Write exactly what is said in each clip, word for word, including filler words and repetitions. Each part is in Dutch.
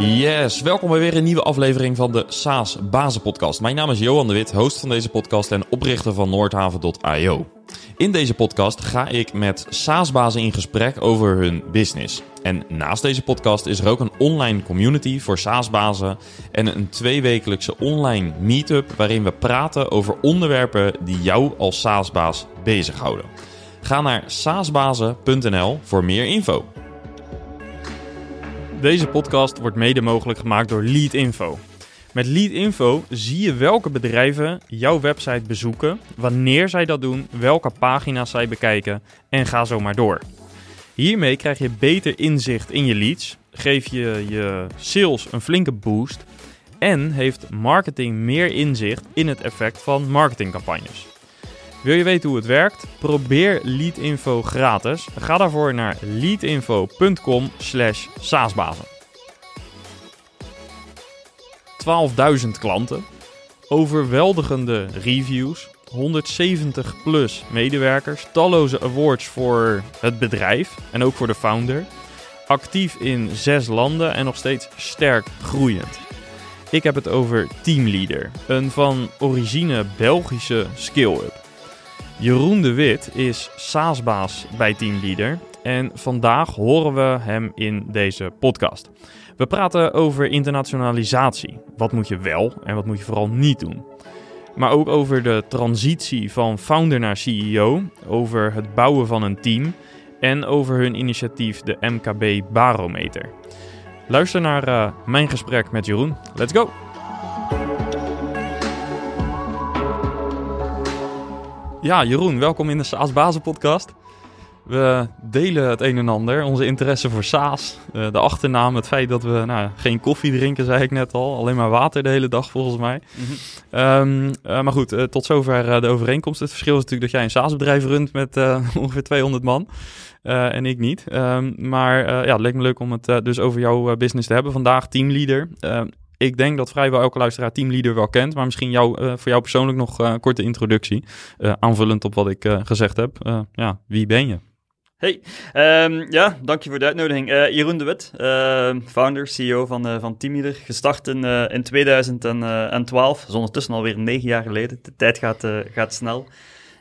Yes, welkom bij weer een nieuwe aflevering van de Saas Bazen podcast. Mijn naam is Johan de Wit, host van deze podcast en oprichter van Noordhaven punt i o. In deze podcast ga ik met Saas Bazen in gesprek over hun business. En naast deze podcast is er ook een online community voor Saas Bazen en een tweewekelijkse online meetup waarin we praten over onderwerpen die jou als Saas Baas bezighouden. Ga naar saas bazen punt n l voor meer info. Deze podcast wordt mede mogelijk gemaakt door Leadinfo. Met Leadinfo zie je welke bedrijven jouw website bezoeken, wanneer zij dat doen, welke pagina's zij bekijken en ga zo maar door. Hiermee krijg je beter inzicht in je leads, geef je je sales een flinke boost en heeft marketing meer inzicht in het effect van marketingcampagnes. Wil je weten hoe het werkt? Probeer Leadinfo gratis. Ga daarvoor naar leadinfo.com slash saasbazen. twaalfduizend klanten, overweldigende reviews, honderdzeventig plus medewerkers, talloze awards voor het bedrijf en ook voor de founder, actief in zes landen en nog steeds sterk groeiend. Ik heb het over Teamleader, een van origine Belgische skill-up. Jeroen de Wit is Saasbaas bij Teamleader en vandaag horen we hem in deze podcast. We praten over internationalisatie. Wat moet je wel en wat moet je vooral niet doen? Maar ook over de transitie van founder naar C E O, over het bouwen van een team en over hun initiatief de M K B Barometer. Luister naar uh, mijn gesprek met Jeroen. Let's go! Ja, Jeroen, welkom in de Saas Bazen podcast. We delen het een en ander, onze interesse voor Saas, de achternaam, het feit dat we nou, geen koffie drinken, zei ik net al, alleen maar water de hele dag volgens mij. Mm-hmm. Um, uh, maar goed, uh, tot zover uh, de overeenkomst. Het verschil is natuurlijk dat jij een Saas-bedrijf runt met uh, ongeveer tweehonderd man uh, en ik niet. Um, maar uh, ja, het leek me leuk om het uh, dus over jouw uh, business te hebben. Vandaag Teamleader. Uh, Ik denk dat vrijwel elke luisteraar Teamleader wel kent, maar misschien jou, uh, voor jou persoonlijk nog een uh, korte introductie, uh, aanvullend op wat ik uh, gezegd heb. Uh, ja, wie ben je? Hey, um, ja, dank je voor de uitnodiging. Uh, Jeroen de Wit, uh, founder, C E O van, uh, van Teamleader, gestart in, uh, in twintig twaalf, dus ondertussen alweer negen jaar geleden. De tijd gaat, uh, gaat snel.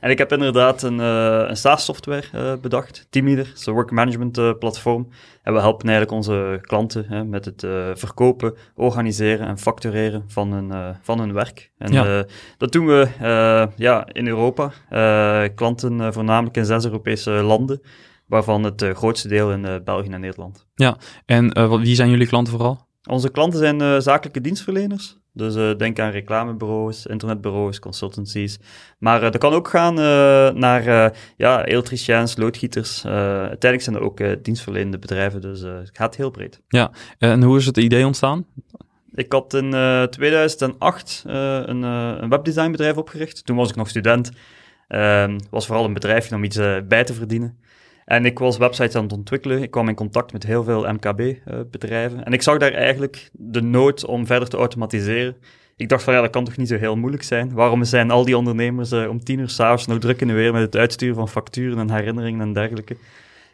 En ik heb inderdaad een, uh, een SaaS-software uh, bedacht, Teamleader, een work management uh, platform. En we helpen eigenlijk onze klanten hè, met het uh, verkopen, organiseren en factureren van hun, uh, van hun werk. En ja. uh, dat doen we uh, ja, in Europa, uh, klanten uh, voornamelijk in zes Europese landen, waarvan het uh, grootste deel in uh, België en Nederland. Ja, en uh, wie zijn jullie klanten vooral? Onze klanten zijn uh, zakelijke dienstverleners. Dus uh, denk aan reclamebureaus, internetbureaus, consultancies. Maar uh, dat kan ook gaan uh, naar uh, ja, elektriciëns, loodgieters. Uh, uiteindelijk zijn er ook uh, dienstverlenende bedrijven, dus uh, het gaat heel breed. Ja, en hoe is het idee ontstaan? Ik had in uh, tweeduizend acht uh, een, uh, een webdesignbedrijf opgericht. Toen was ik nog student. Het uh, was vooral een bedrijfje om iets uh, bij te verdienen. En ik was websites aan het ontwikkelen. Ik kwam in contact met heel veel M K B-bedrijven. Uh, en ik zag daar eigenlijk de nood om verder te automatiseren. Ik dacht van, ja, dat kan toch niet zo heel moeilijk zijn? Waarom zijn al die ondernemers uh, om tien uur 's avonds nog druk in de weer met het uitsturen van facturen en herinneringen en dergelijke?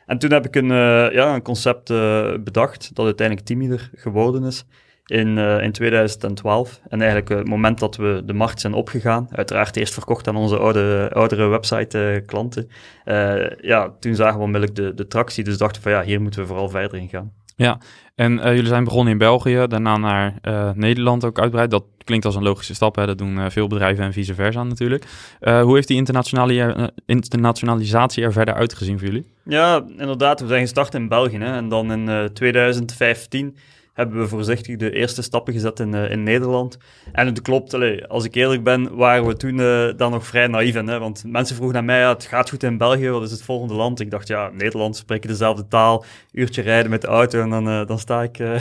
En toen heb ik een, uh, ja, een concept uh, bedacht dat uiteindelijk Teamleader geworden is in, uh, in tweeduizend twaalf. En eigenlijk uh, het moment dat we de markt zijn opgegaan, uiteraard eerst verkocht aan onze oude, oudere website-klanten, uh, uh, ja, toen zagen we onmiddellijk de, de tractie, dus dachten van ja, hier moeten we vooral verder in gaan. Ja, en uh, jullie zijn begonnen in België, daarna naar uh, Nederland ook uitbreid. Dat klinkt als een logische stap, hè? Dat doen uh, veel bedrijven en vice versa natuurlijk. Uh, hoe heeft die internationali- uh, internationalisatie er verder uitgezien voor jullie? Ja, inderdaad, we zijn gestart in België hè? En dan in uh, tweeduizend vijftien... hebben we voorzichtig de eerste stappen gezet in, uh, in Nederland. En het klopt, allee, als ik eerlijk ben, waren we toen uh, dan nog vrij naïef in. Hè? Want mensen vroegen aan mij, ja, het gaat goed in België, wat is het volgende land? Ik dacht, ja, Nederland, spreken dezelfde taal, uurtje rijden met de auto en dan, uh, dan sta ik, uh,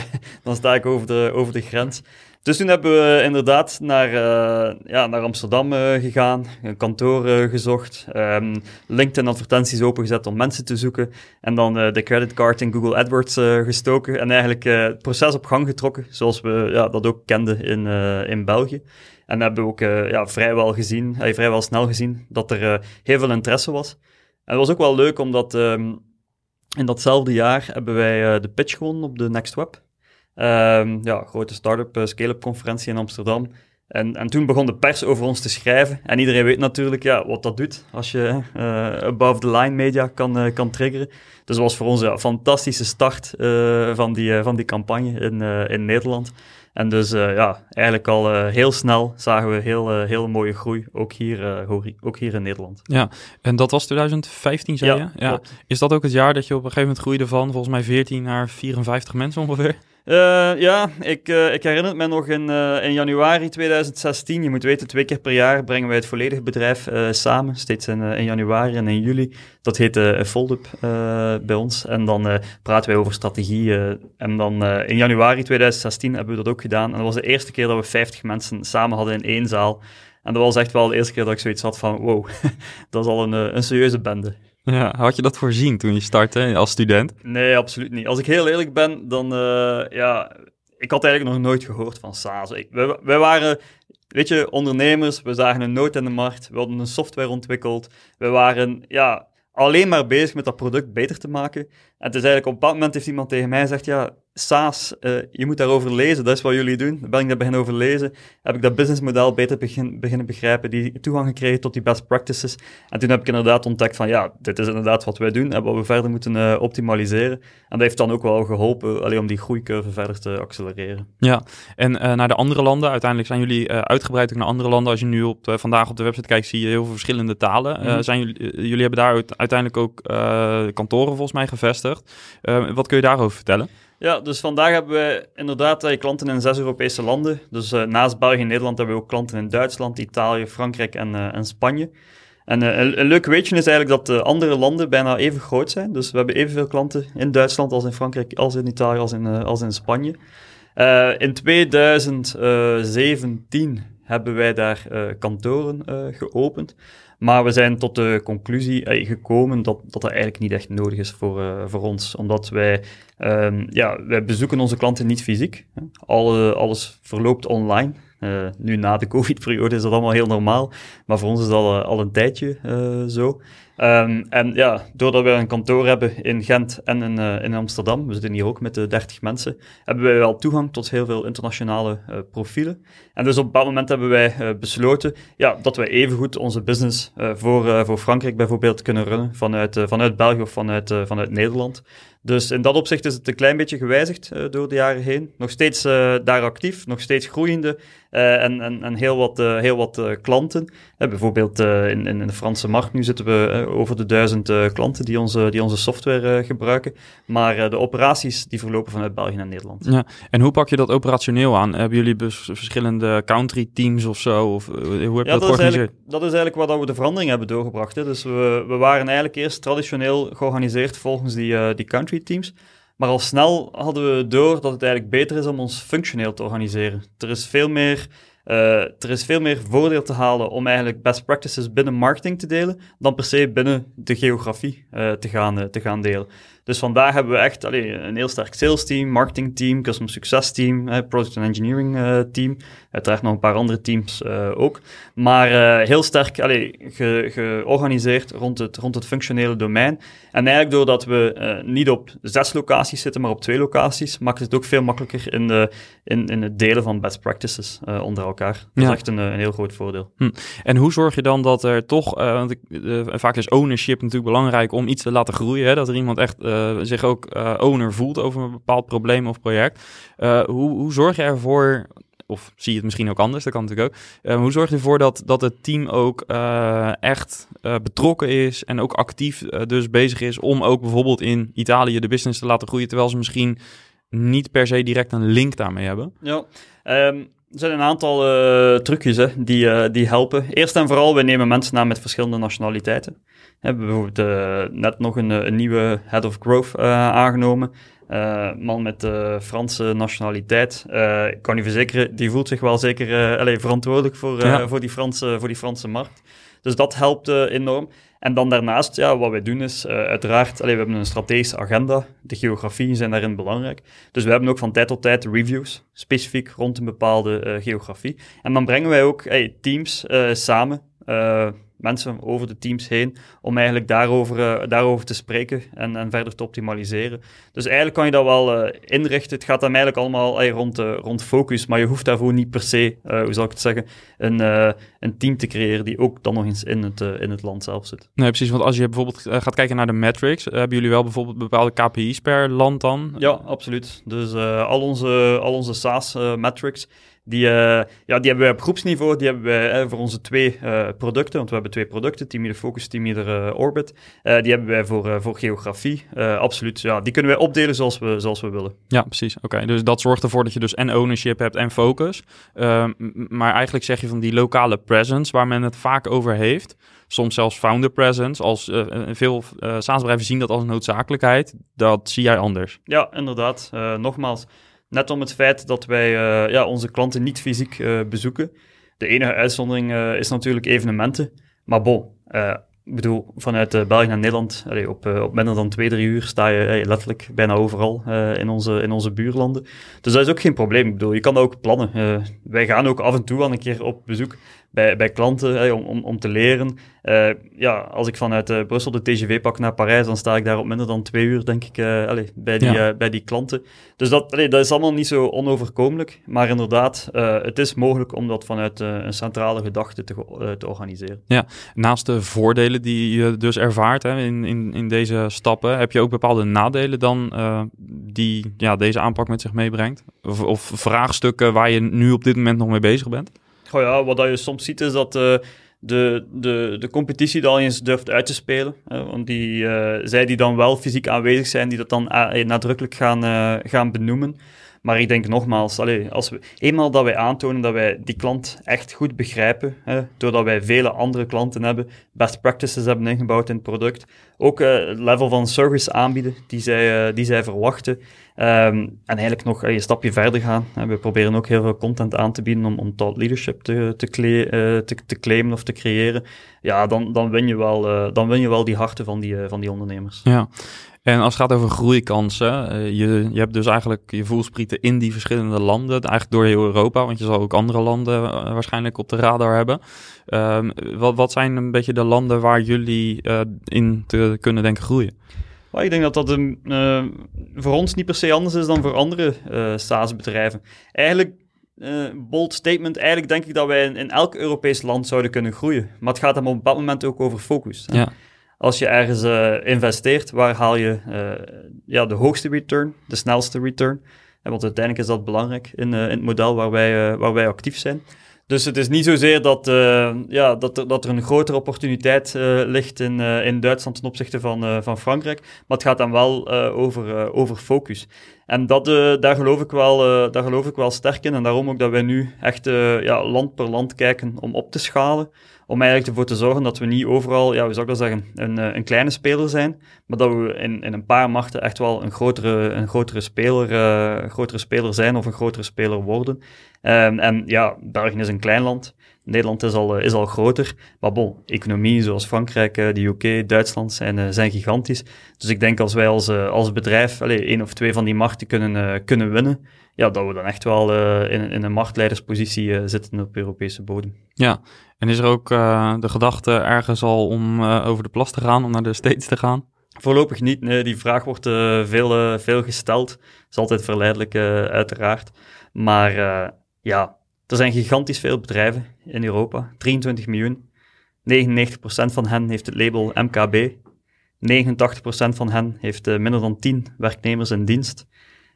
dan sta ik over, de, over de grens. Dus toen hebben we inderdaad naar, uh, ja, naar Amsterdam uh, gegaan, een kantoor uh, gezocht, um, LinkedIn-advertenties opengezet om mensen te zoeken en dan uh, de creditcard in Google AdWords uh, gestoken en eigenlijk uh, het proces op gang getrokken, zoals we ja, dat ook kenden in, uh, in België. En hebben we ook uh, ja, vrijwel gezien, uh, vrijwel snel gezien dat er uh, heel veel interesse was. En het was ook wel leuk, omdat um, in datzelfde jaar hebben wij uh, de pitch gewonnen op de Next Web. Um, ja, grote start-up, uh, scale-up conferentie in Amsterdam. En, en toen begon de pers over ons te schrijven. En iedereen weet natuurlijk ja, wat dat doet als je uh, above-the-line media kan, uh, kan triggeren. Dus dat was voor ons een ja, fantastische start uh, van, die, uh, van die campagne in, uh, in Nederland. En dus uh, ja, eigenlijk al uh, heel snel zagen we heel, uh, heel mooie groei, ook hier, uh, ook hier in Nederland. Ja, en dat was twintig vijftien, zei ja, je? Ja. Is dat ook het jaar dat je op een gegeven moment groeide van volgens mij veertien naar vierenvijftig mensen ongeveer? Uh, ja, ik, uh, ik herinner het me nog in, uh, in januari tweeduizend zestien. Je moet weten, twee keer per jaar brengen wij het volledige bedrijf uh, samen. Steeds in, uh, in januari en in juli. Dat heet uh, een fold-up uh, bij ons. En dan uh, praten wij over strategie. Uh, en dan uh, in januari tweeduizend zestien hebben we dat ook gedaan. En dat was de eerste keer dat we vijftig mensen samen hadden in één zaal. En dat was echt wel de eerste keer dat ik zoiets had van... wow, dat is al een, een serieuze bende. Ja, had je dat voorzien toen je startte als student? Nee, absoluut niet. Als ik heel eerlijk ben, dan... Uh, ja, ik had eigenlijk nog nooit gehoord van SaaS. Ik, wij, wij waren... Weet je, ondernemers, we zagen een nood in de markt. We hadden een software ontwikkeld. We waren, ja... alleen maar bezig met dat product beter te maken. En het is eigenlijk op een bepaald moment heeft iemand tegen mij gezegd, ja, SaaS, uh, je moet daarover lezen, dat is wat jullie doen. Dan ben ik daar beginnen over lezen, heb ik dat businessmodel beter begin, beginnen begrijpen, die toegang gekregen tot die best practices. En toen heb ik inderdaad ontdekt van, ja, dit is inderdaad wat wij doen en wat we verder moeten uh, optimaliseren. En dat heeft dan ook wel geholpen, alleen om die groeicurve verder te accelereren. Ja, en uh, naar de andere landen, uiteindelijk zijn jullie uh, uitgebreid ook naar andere landen. Als je nu op de, vandaag op de website kijkt, zie je heel veel verschillende talen. Mm-hmm. Uh, zijn jullie, uh, jullie hebben daar uit, uiteindelijk ook uh, kantoren volgens mij gevestigd. Uh, wat kun je daarover vertellen? Ja, dus vandaag hebben we inderdaad eh, klanten in zes Europese landen. Dus eh, naast België en Nederland hebben we ook klanten in Duitsland, Italië, Frankrijk en, uh, en Spanje. En uh, een, een leuk weetje is eigenlijk dat de andere landen bijna even groot zijn. Dus we hebben evenveel klanten in Duitsland als in Frankrijk, als in Italië, als in, uh, als in Spanje. Uh, in tweeduizend zeventien hebben wij daar uh, kantoren uh, geopend. Maar we zijn tot de conclusie gekomen dat dat, dat eigenlijk niet echt nodig is voor, uh, voor ons. Omdat wij, um, ja, wij bezoeken onze klanten niet fysiek. Alle, alles verloopt online. Uh, nu na de COVID-periode is dat allemaal heel normaal. Maar voor ons is dat al, al een tijdje uh, zo. Um, en ja, doordat we een kantoor hebben in Gent en in, uh, in Amsterdam, we zitten hier ook met de dertig mensen, hebben wij wel toegang tot heel veel internationale uh, profielen. En dus op een bepaald moment hebben wij uh, besloten ja, dat wij evengoed onze business uh, voor, uh, voor Frankrijk bijvoorbeeld kunnen runnen, vanuit, uh, vanuit België of vanuit, uh, vanuit Nederland. Dus in dat opzicht is het een klein beetje gewijzigd uh, door de jaren heen. Nog steeds uh, daar actief, nog steeds groeiende uh, en, en, en heel wat, uh, heel wat uh, klanten. Uh, bijvoorbeeld uh, in, in de Franse markt, nu zitten we... Uh, over de duizend uh, klanten die onze, die onze software uh, gebruiken. Maar uh, de operaties die verlopen vanuit België en Nederland. Ja. En hoe pak je dat operationeel aan? Hebben jullie bes- verschillende country teams of zo? Of, uh, hoe heb je ja, dat, dat georganiseerd? Is dat is eigenlijk waar we de verandering hebben doorgebracht. Hè. Dus we, we waren eigenlijk eerst traditioneel georganiseerd volgens die, uh, die country teams. Maar al snel hadden we door dat het eigenlijk beter is om ons functioneel te organiseren. Er is veel meer... Uh, er is veel meer voordeel te halen om eigenlijk best practices binnen marketing te delen dan per se binnen de geografie uh, te, gaan, uh, te gaan delen. Dus vandaag hebben we echt allee, een heel sterk sales team, marketing team, customer success team, eh, product en engineering uh, team. Uiteraard nog een paar andere teams uh, ook. Maar uh, heel sterk allee, ge- georganiseerd rond het, rond het functionele domein. En eigenlijk doordat we uh, niet op zes locaties zitten, maar op twee locaties, maakt het ook veel makkelijker in, de, in, in het delen van best practices uh, onder elkaar. Dat ja. is echt een, een heel groot voordeel. Hm. En hoe zorg je dan dat er toch, uh, want ik, uh, vaak is ownership natuurlijk belangrijk om iets te laten groeien, hè, dat er iemand echt... Uh, Uh, zich ook uh, owner voelt over een bepaald probleem of project. Uh, hoe, hoe zorg je ervoor, of zie je het misschien ook anders, dat kan natuurlijk ook, uh, hoe zorg je ervoor dat, dat het team ook uh, echt uh, betrokken is en ook actief uh, dus bezig is om ook bijvoorbeeld in Italië de business te laten groeien, terwijl ze misschien niet per se direct een link daarmee hebben? Ja, um... Er zijn een aantal uh, trucjes hè, die, uh, die helpen. Eerst en vooral, we nemen mensen aan met verschillende nationaliteiten. We hebben bijvoorbeeld uh, net nog een, een nieuwe Head of Growth uh, aangenomen. Uh, man met uh, Franse nationaliteit. Uh, ik kan u verzekeren, die voelt zich wel zeker uh, allez, verantwoordelijk voor, uh, ja. voor, die Franse, voor die Franse markt. Dus dat helpt uh, enorm. En dan daarnaast, ja, wat wij doen is, uh, uiteraard, allee, we hebben een strategische agenda. De geografieën zijn daarin belangrijk. Dus we hebben ook van tijd tot tijd reviews, specifiek rond een bepaalde uh, geografie. En dan brengen wij ook hey, teams uh, samen. Uh, mensen over de teams heen, om eigenlijk daarover, uh, daarover te spreken en, en verder te optimaliseren. Dus eigenlijk kan je dat wel uh, inrichten. Het gaat dan eigenlijk allemaal hey, rond, uh, rond focus, maar je hoeft daarvoor niet per se, uh, hoe zal ik het zeggen, een, uh, een team te creëren die ook dan nog eens in het, uh, in het land zelf zit. Nee, precies, want als je bijvoorbeeld uh, gaat kijken naar de metrics, uh, hebben jullie wel bijvoorbeeld bepaalde K P I's per land dan? Ja, absoluut. Dus uh, al onze, al onze SaaS uh, metrics, Die, uh, ja, die hebben wij op groepsniveau, die hebben wij eh, voor onze twee uh, producten, want we hebben twee producten, Teamleader Focus, Teamleader uh, Orbit. Uh, die hebben wij voor, uh, voor geografie, uh, absoluut. Ja, die kunnen wij opdelen zoals we, zoals we willen. Ja, precies. Oké, okay. Dus dat zorgt ervoor dat je dus en ownership hebt en focus. Uh, maar eigenlijk zeg je van die lokale presence, waar men het vaak over heeft, soms zelfs founder presence, als uh, veel uh, SaaS-bedrijven zien dat als een noodzakelijkheid, dat zie jij anders. Ja, inderdaad. Uh, nogmaals. Net om het feit dat wij uh, ja, onze klanten niet fysiek uh, bezoeken. De enige uitzondering uh, is natuurlijk evenementen. Maar bon, ik uh, bedoel, vanuit uh, België naar Nederland, allee, op, uh, op minder dan twee, drie uur sta je hey, letterlijk bijna overal uh, in, onze, in onze buurlanden. Dus dat is ook geen probleem. Ik bedoel, je kan dat ook plannen. Uh, wij gaan ook af en toe al een keer op bezoek bij, bij klanten hey, om, om, om te leren. Uh, ja, als ik vanuit uh, Brussel de T G V pak naar Parijs, dan sta ik daar op minder dan twee uur, denk ik, uh, allez, bij, die, ja. uh, bij die klanten. Dus dat, allez, dat is allemaal niet zo onoverkomelijk. Maar inderdaad, uh, het is mogelijk om dat vanuit uh, een centrale gedachte te, uh, te organiseren. Ja, naast de voordelen die je dus ervaart hè, in, in, in deze stappen, heb je ook bepaalde nadelen dan uh, die ja, deze aanpak met zich meebrengt? Of, of vraagstukken waar je nu op dit moment nog mee bezig bent? Oh ja, wat je soms ziet is dat uh, de, de, de competitie dat al eens durft uit te spelen. Hè, want die, uh, zij die dan wel fysiek aanwezig zijn, die dat dan uh, nadrukkelijk gaan, uh, gaan benoemen. Maar ik denk nogmaals, allez, als we, eenmaal dat wij aantonen dat wij die klant echt goed begrijpen, hè, doordat wij vele andere klanten hebben, best practices hebben ingebouwd in het product, ook uh, het level van service aanbieden die zij, uh, die zij verwachten, um, en eigenlijk nog uh, een stapje verder gaan. Hè. We proberen ook heel veel content aan te bieden om, om thought leadership te, te, cle- uh, te, te claimen of te creëren. Ja, dan, dan, win je wel, uh, dan win je wel die harten van die, uh, van die ondernemers. Ja. En als het gaat over groeikansen, je, je hebt dus eigenlijk je voelsprieten in die verschillende landen, eigenlijk door heel Europa, want je zal ook andere landen waarschijnlijk op de radar hebben. Um, wat, wat zijn een beetje de landen waar jullie uh, in te kunnen denken groeien? Ik denk dat dat een, uh, voor ons niet per se anders is dan voor andere uh, SaaS-bedrijven. Eigenlijk... Uh, bold statement, eigenlijk denk ik dat wij in, in elk Europees land zouden kunnen groeien. Maar het gaat dan op een bepaald moment ook over focus. Hè? Ja. Als je ergens uh, investeert, waar haal je uh, ja, de hoogste return, de snelste return? En want uiteindelijk is dat belangrijk in, uh, in het model waar wij, uh, waar wij actief zijn. Dus het is niet zozeer dat, uh, ja, dat, er, dat er een grotere opportuniteit uh, ligt in, uh, in Duitsland ten opzichte van, uh, van Frankrijk. Maar het gaat dan wel uh, over, uh, over focus. En dat, uh, daar, geloof ik wel, uh, daar geloof ik wel sterk in. En daarom ook dat wij nu echt uh, ja, land per land kijken om op te schalen. Om eigenlijk ervoor te zorgen dat we niet overal, ja, hoe zou ik dat zeggen, een, een kleine speler zijn. Maar dat we in, in een paar markten echt wel een grotere, een grotere, speler, uh, een grotere speler zijn of een grotere speler worden. Um, en ja, België is een klein land. Nederland is al, is al groter. Maar bon, economieën zoals Frankrijk, de U K, Duitsland zijn, zijn gigantisch. Dus ik denk als wij als, als bedrijf allez, één of twee van die markten kunnen, kunnen winnen, ja, dat we dan echt wel uh, in, in een marktleiderspositie uh, zitten op Europese bodem. Ja, en is er ook uh, de gedachte ergens al om uh, over de plas te gaan, om naar de States te gaan? Voorlopig niet, nee. Die vraag wordt uh, veel, uh, veel gesteld. Dat is altijd verleidelijk, uh, uiteraard. Maar uh, ja... Er zijn gigantisch veel bedrijven in Europa, drieëntwintig miljoen. negenennegentig procent van hen heeft het label M K B. negenentachtig procent van hen heeft uh, minder dan tien werknemers in dienst.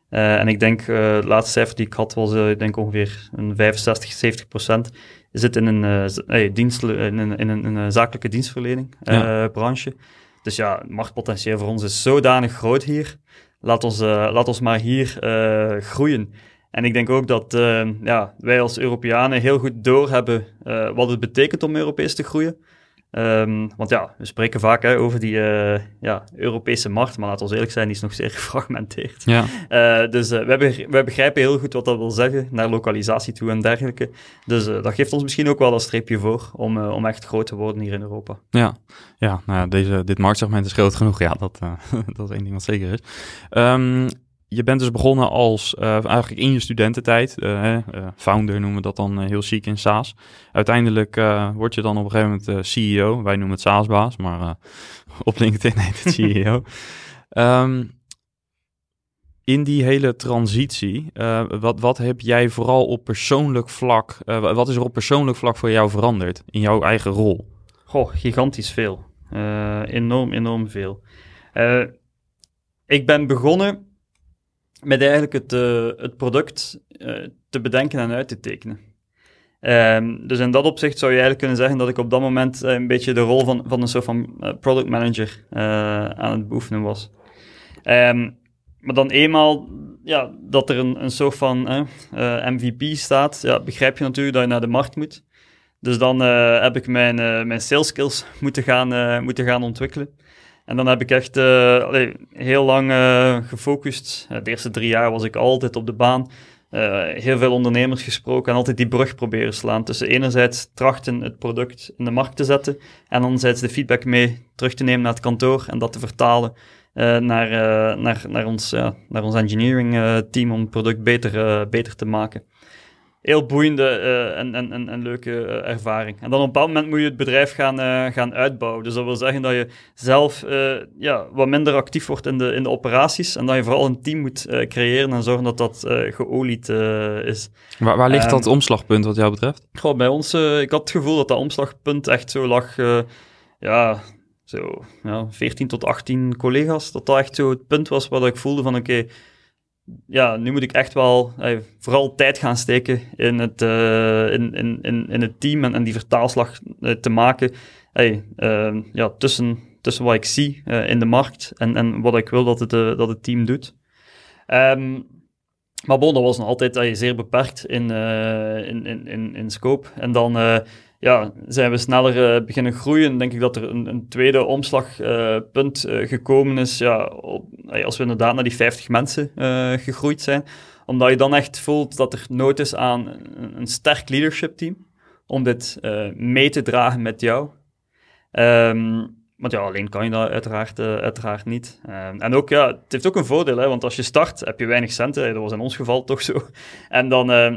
Uh, en ik denk, het uh, de laatste cijfer die ik had was uh, ik denk ongeveer een vijfenzestig, zeventig procent zit in een, uh, eh, dienst, in een, in een, in een zakelijke dienstverlening, uh, ja. branche. Dus ja, het marktpotentieel voor ons is zodanig groot hier. Laat ons, uh, laat ons maar hier uh, groeien. En ik denk ook dat uh, ja, wij als Europeanen heel goed doorhebben uh, wat het betekent om Europees te groeien. Um, want ja, we spreken vaak hè, over die uh, ja, Europese markt, maar laten we eerlijk zijn, die is nog zeer gefragmenteerd. Ja. Uh, dus uh, wij, be- wij begrijpen heel goed wat dat wil zeggen, naar lokalisatie toe en dergelijke. Dus uh, dat geeft ons misschien ook wel een streepje voor om, uh, om echt groot te worden hier in Europa. Ja, ja, nou ja deze, dit marktsegment is groot genoeg. Ja, dat, uh, dat is één ding wat zeker is. Um, je bent dus begonnen als, uh, eigenlijk in je studententijd, uh, uh, founder noemen we dat dan uh, heel chic in SaaS. Uiteindelijk uh, word je dan op een gegeven moment uh, C E O, wij noemen het SaaS-baas, maar uh, op LinkedIn heet het C E O. um, in die hele transitie, uh, wat, wat heb jij vooral op persoonlijk vlak, uh, wat is er op persoonlijk vlak voor jou veranderd in jouw eigen rol? Goh, gigantisch veel. Uh, enorm, enorm veel. Uh, ik ben begonnen met eigenlijk het, uh, het product uh, te bedenken en uit te tekenen. Um, dus in dat opzicht zou je eigenlijk kunnen zeggen dat ik op dat moment uh, een beetje de rol van, van een soort van uh, product manager uh, aan het beoefenen was. Um, maar dan eenmaal ja, dat er een, een soort van uh, uh, M V P staat, ja, begrijp je natuurlijk dat je naar de markt moet. Dus dan uh, heb ik mijn, uh, mijn sales skills moeten gaan, uh, moeten gaan ontwikkelen. En dan heb ik echt uh, allee, heel lang uh, gefocust. Uh, de eerste drie jaar was ik altijd op de baan. Uh, heel veel ondernemers gesproken en altijd die brug proberen slaan. Tussen enerzijds trachten het product in de markt te zetten en anderzijds de feedback mee terug te nemen naar het kantoor en dat te vertalen uh, naar, uh, naar, naar, ons, ja, naar ons engineering uh, team om het product beter, uh, beter te maken. Heel boeiende uh, en, en, en, en leuke uh, ervaring. En dan op een bepaald moment moet je het bedrijf gaan, uh, gaan uitbouwen. Dus dat wil zeggen dat je zelf uh, ja, wat minder actief wordt in de, in de operaties. En dat je vooral een team moet uh, creëren en zorgen dat dat uh, geolied uh, is. Waar, waar ligt um, dat omslagpunt wat jou betreft? Goh, bij ons, uh, ik had het gevoel dat dat omslagpunt echt zo lag... Uh, ja, zo ja, veertien tot achttien collega's. Dat dat echt zo het punt was waar ik voelde van oké... Okay, ja, nu moet ik echt wel eh, vooral tijd gaan steken in het, uh, in, in, in, in het team en, en die vertaalslag uh, te maken hey, uh, ja, tussen, tussen wat ik zie uh, in de markt en, en wat ik wil dat het, uh, dat het team doet. Um, maar bon, dat was nog altijd uh, zeer beperkt in, uh, in, in, in, in scope. En dan uh, ja, zijn we sneller uh, beginnen groeien. Denk ik dat er een, een tweede omslagpunt uh, uh, gekomen is. Ja, op, als we inderdaad naar die vijftig mensen uh, gegroeid zijn. Omdat je dan echt voelt dat er nood is aan een, een sterk leadership team. Om dit uh, mee te dragen met jou. Um, want ja, alleen kan je dat uiteraard, uh, uiteraard niet. Um, en ook, ja, het heeft ook een voordeel. Hè, want als je start, heb je weinig centen. Hè, dat was in ons geval toch zo. En dan... Uh,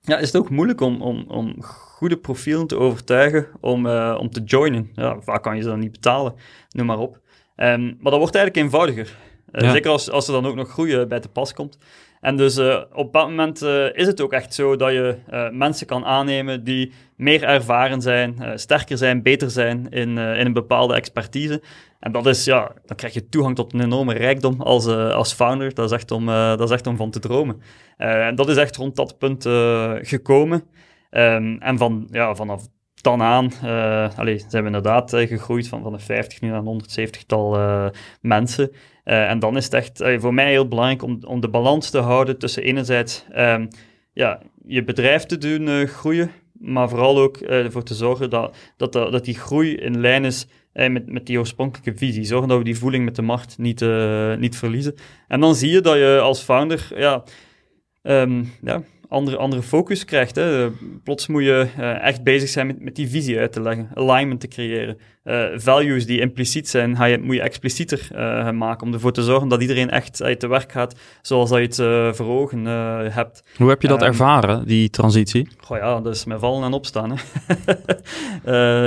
Ja, is het ook moeilijk om, om, om goede profielen te overtuigen om, uh, om te joinen. Ja, vaak kan je ze dan niet betalen, noem maar op. Um, maar dat wordt eigenlijk eenvoudiger. Uh, ja. Zeker als, als er dan ook nog groeien bij te pas komt. En dus uh, op dat moment uh, is het ook echt zo dat je uh, mensen kan aannemen die meer ervaren zijn, uh, sterker zijn, beter zijn in, uh, in een bepaalde expertise. En dat is, ja, dan krijg je toegang tot een enorme rijkdom als, uh, als founder. Dat is echt om, uh, dat is echt om van te dromen. Uh, en dat is echt rond dat punt uh, gekomen. Um, en van, ja, vanaf dan aan uh, allez, zijn we inderdaad uh, gegroeid van, van de vijftig nu naar een honderdzeventigtal uh, mensen. Uh, en dan is het echt uh, voor mij heel belangrijk om, om de balans te houden tussen enerzijds um, ja, je bedrijf te doen uh, groeien, maar vooral ook uh, ervoor te zorgen dat, dat, dat die groei in lijn is uh, met, met die oorspronkelijke visie. Zorgen dat we die voeling met de markt niet, uh, niet verliezen. En dan zie je dat je als founder ja, um, ja, andere, andere focus krijgt. Hè. Plots moet je uh, echt bezig zijn met, met die visie uit te leggen, alignment te creëren. Uh, values die impliciet zijn, ga je, moet je explicieter uh, maken om ervoor te zorgen dat iedereen echt uh, te werk gaat zoals dat je het uh, voor ogen uh, hebt. Hoe heb je dat um, ervaren, die transitie? Goh ja, dat is met vallen en opstaan. Hè.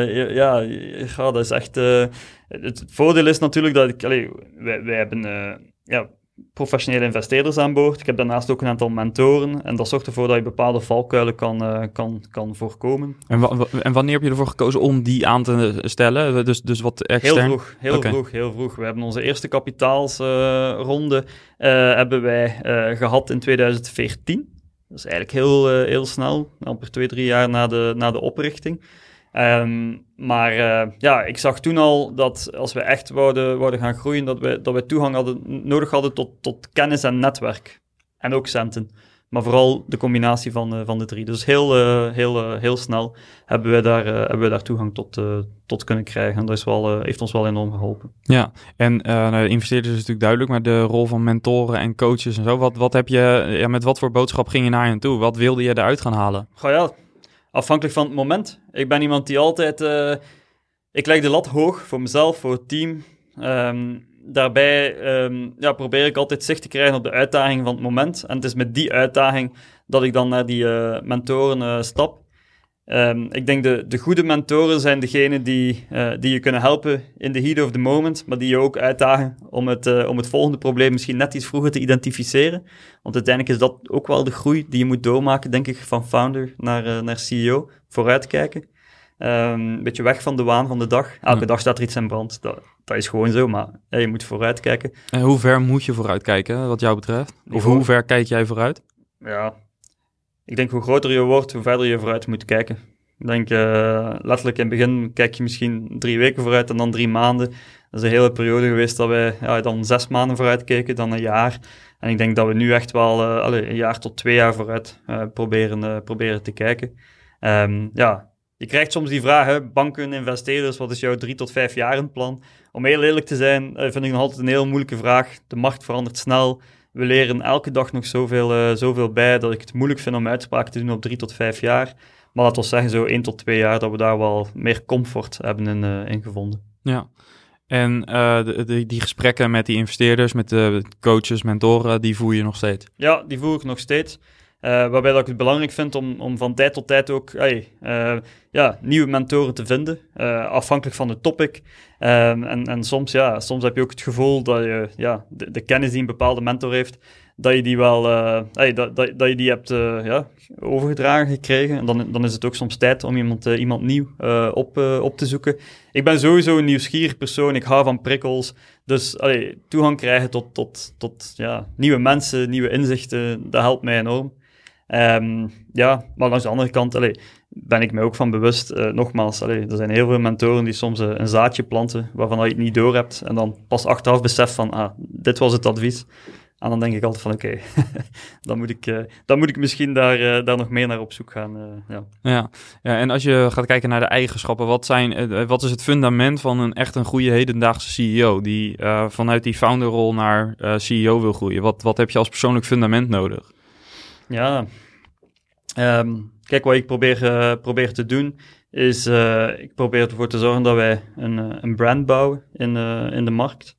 uh, ja, ja, dat is echt... Uh, het voordeel is natuurlijk dat ik... Allee, wij, wij hebben... Uh, ja, professionele investeerders aan boord. Ik heb daarnaast ook een aantal mentoren en dat zorgt ervoor dat je bepaalde valkuilen kan, uh, kan, kan voorkomen. En, wa- wa- en wanneer heb je ervoor gekozen om die aan te stellen? Dus, dus wat extern? Heel vroeg, heel okay. vroeg, heel vroeg. We hebben onze eerste kapitaalsronde uh, uh, hebben wij uh, gehad in tweeduizend veertien. Dat is eigenlijk heel, uh, heel snel, amper twee, drie jaar na de, na de oprichting. Um, maar uh, ja, ik zag toen al dat als we echt wouden, wouden gaan groeien, dat we, dat we toegang hadden, nodig hadden tot, tot kennis en netwerk. En ook centen. Maar vooral de combinatie van, uh, van de drie. Dus heel, uh, heel, uh, heel snel hebben we daar, uh, hebben we daar toegang tot, uh, tot kunnen krijgen. En dat is wel, uh, heeft ons wel enorm geholpen. Ja, en uh, nou, de investeerders is natuurlijk duidelijk, maar de rol van mentoren en coaches en zo. Wat, wat heb je, ja, met wat voor boodschap ging je naar hen toe? Wat wilde je eruit gaan halen? Goh ja. Afhankelijk van het moment. Ik ben iemand die altijd... Uh, ik leg de lat hoog voor mezelf, voor het team. Um, daarbij um, ja, probeer ik altijd zicht te krijgen op de uitdaging van het moment. En het is met die uitdaging dat ik dan naar die uh, mentoren uh, stap. Um, ik denk de, de goede mentoren zijn degenen die, uh, die je kunnen helpen in the heat of the moment, maar die je ook uitdagen om het, uh, om het volgende probleem misschien net iets vroeger te identificeren. Want uiteindelijk is dat ook wel de groei die je moet doormaken, denk ik, van founder naar, uh, naar C E O. Vooruitkijken. Um, een beetje weg van de waan van de dag. Elke ja. dag staat er iets in brand. Dat, dat is gewoon zo, maar ja, je moet vooruitkijken. En hoe ver moet je vooruitkijken, wat jou betreft? Of hoe ver kijk jij vooruit? Ja... Ik denk, hoe groter je wordt, hoe verder je vooruit moet kijken. Ik denk, uh, letterlijk in het begin kijk je misschien drie weken vooruit en dan drie maanden. Dat is een hele periode geweest dat wij ja, dan zes maanden vooruit keken, dan een jaar. En ik denk dat we nu echt wel uh, alle, een jaar tot twee jaar vooruit uh, proberen, uh, proberen te kijken. Um, ja, je krijgt soms die vraag, hè, banken, investeerders, wat is jouw drie tot vijf jaren plan? Om heel eerlijk te zijn, uh, vind ik nog altijd een heel moeilijke vraag. De markt verandert snel. We leren elke dag nog zoveel, uh, zoveel bij dat ik het moeilijk vind om uitspraken te doen op drie tot vijf jaar. Maar laten we zeggen, zo één tot twee jaar, dat we daar wel meer comfort hebben in, uh, in gevonden. Ja, en uh, de, de, die gesprekken met die investeerders, met de coaches, mentoren, die voer je nog steeds? Ja, die voer ik nog steeds. Uh, waarbij dat ik het belangrijk vind om, om van tijd tot tijd ook hey, uh, ja, nieuwe mentoren te vinden, uh, afhankelijk van het topic. Uh, en en soms, ja, soms heb je ook het gevoel dat je ja, de, de kennis die een bepaalde mentor heeft, dat je die wel uh, hey, dat, dat, dat je die hebt uh, ja, overgedragen gekregen. En dan, dan is het ook soms tijd om iemand, uh, iemand nieuw uh, op, uh, op te zoeken. Ik ben sowieso een nieuwsgierig persoon, ik hou van prikkels. Dus allee, toegang krijgen tot, tot, tot ja, nieuwe mensen, nieuwe inzichten, dat helpt mij enorm. Um, ja, maar langs de andere kant allee, ben ik mij ook van bewust, uh, nogmaals, allee, er zijn heel veel mentoren die soms uh, een zaadje planten waarvan je het niet door hebt en dan pas achteraf beseft van, ah, dit was het advies. En dan denk ik altijd van, oké, okay, dan, uh, dan moet ik misschien daar, uh, daar nog meer naar op zoek gaan. Uh, ja. Ja, ja, en als je gaat kijken naar de eigenschappen, wat, zijn, uh, wat is het fundament van een echt een goede hedendaagse C E O die uh, vanuit die founderrol naar uh, C E O wil groeien? Wat, wat heb je als persoonlijk fundament nodig? Ja, um, kijk, wat ik probeer, uh, probeer te doen is, uh, ik probeer ervoor te zorgen dat wij een, uh, een brand bouwen in, uh, in de markt.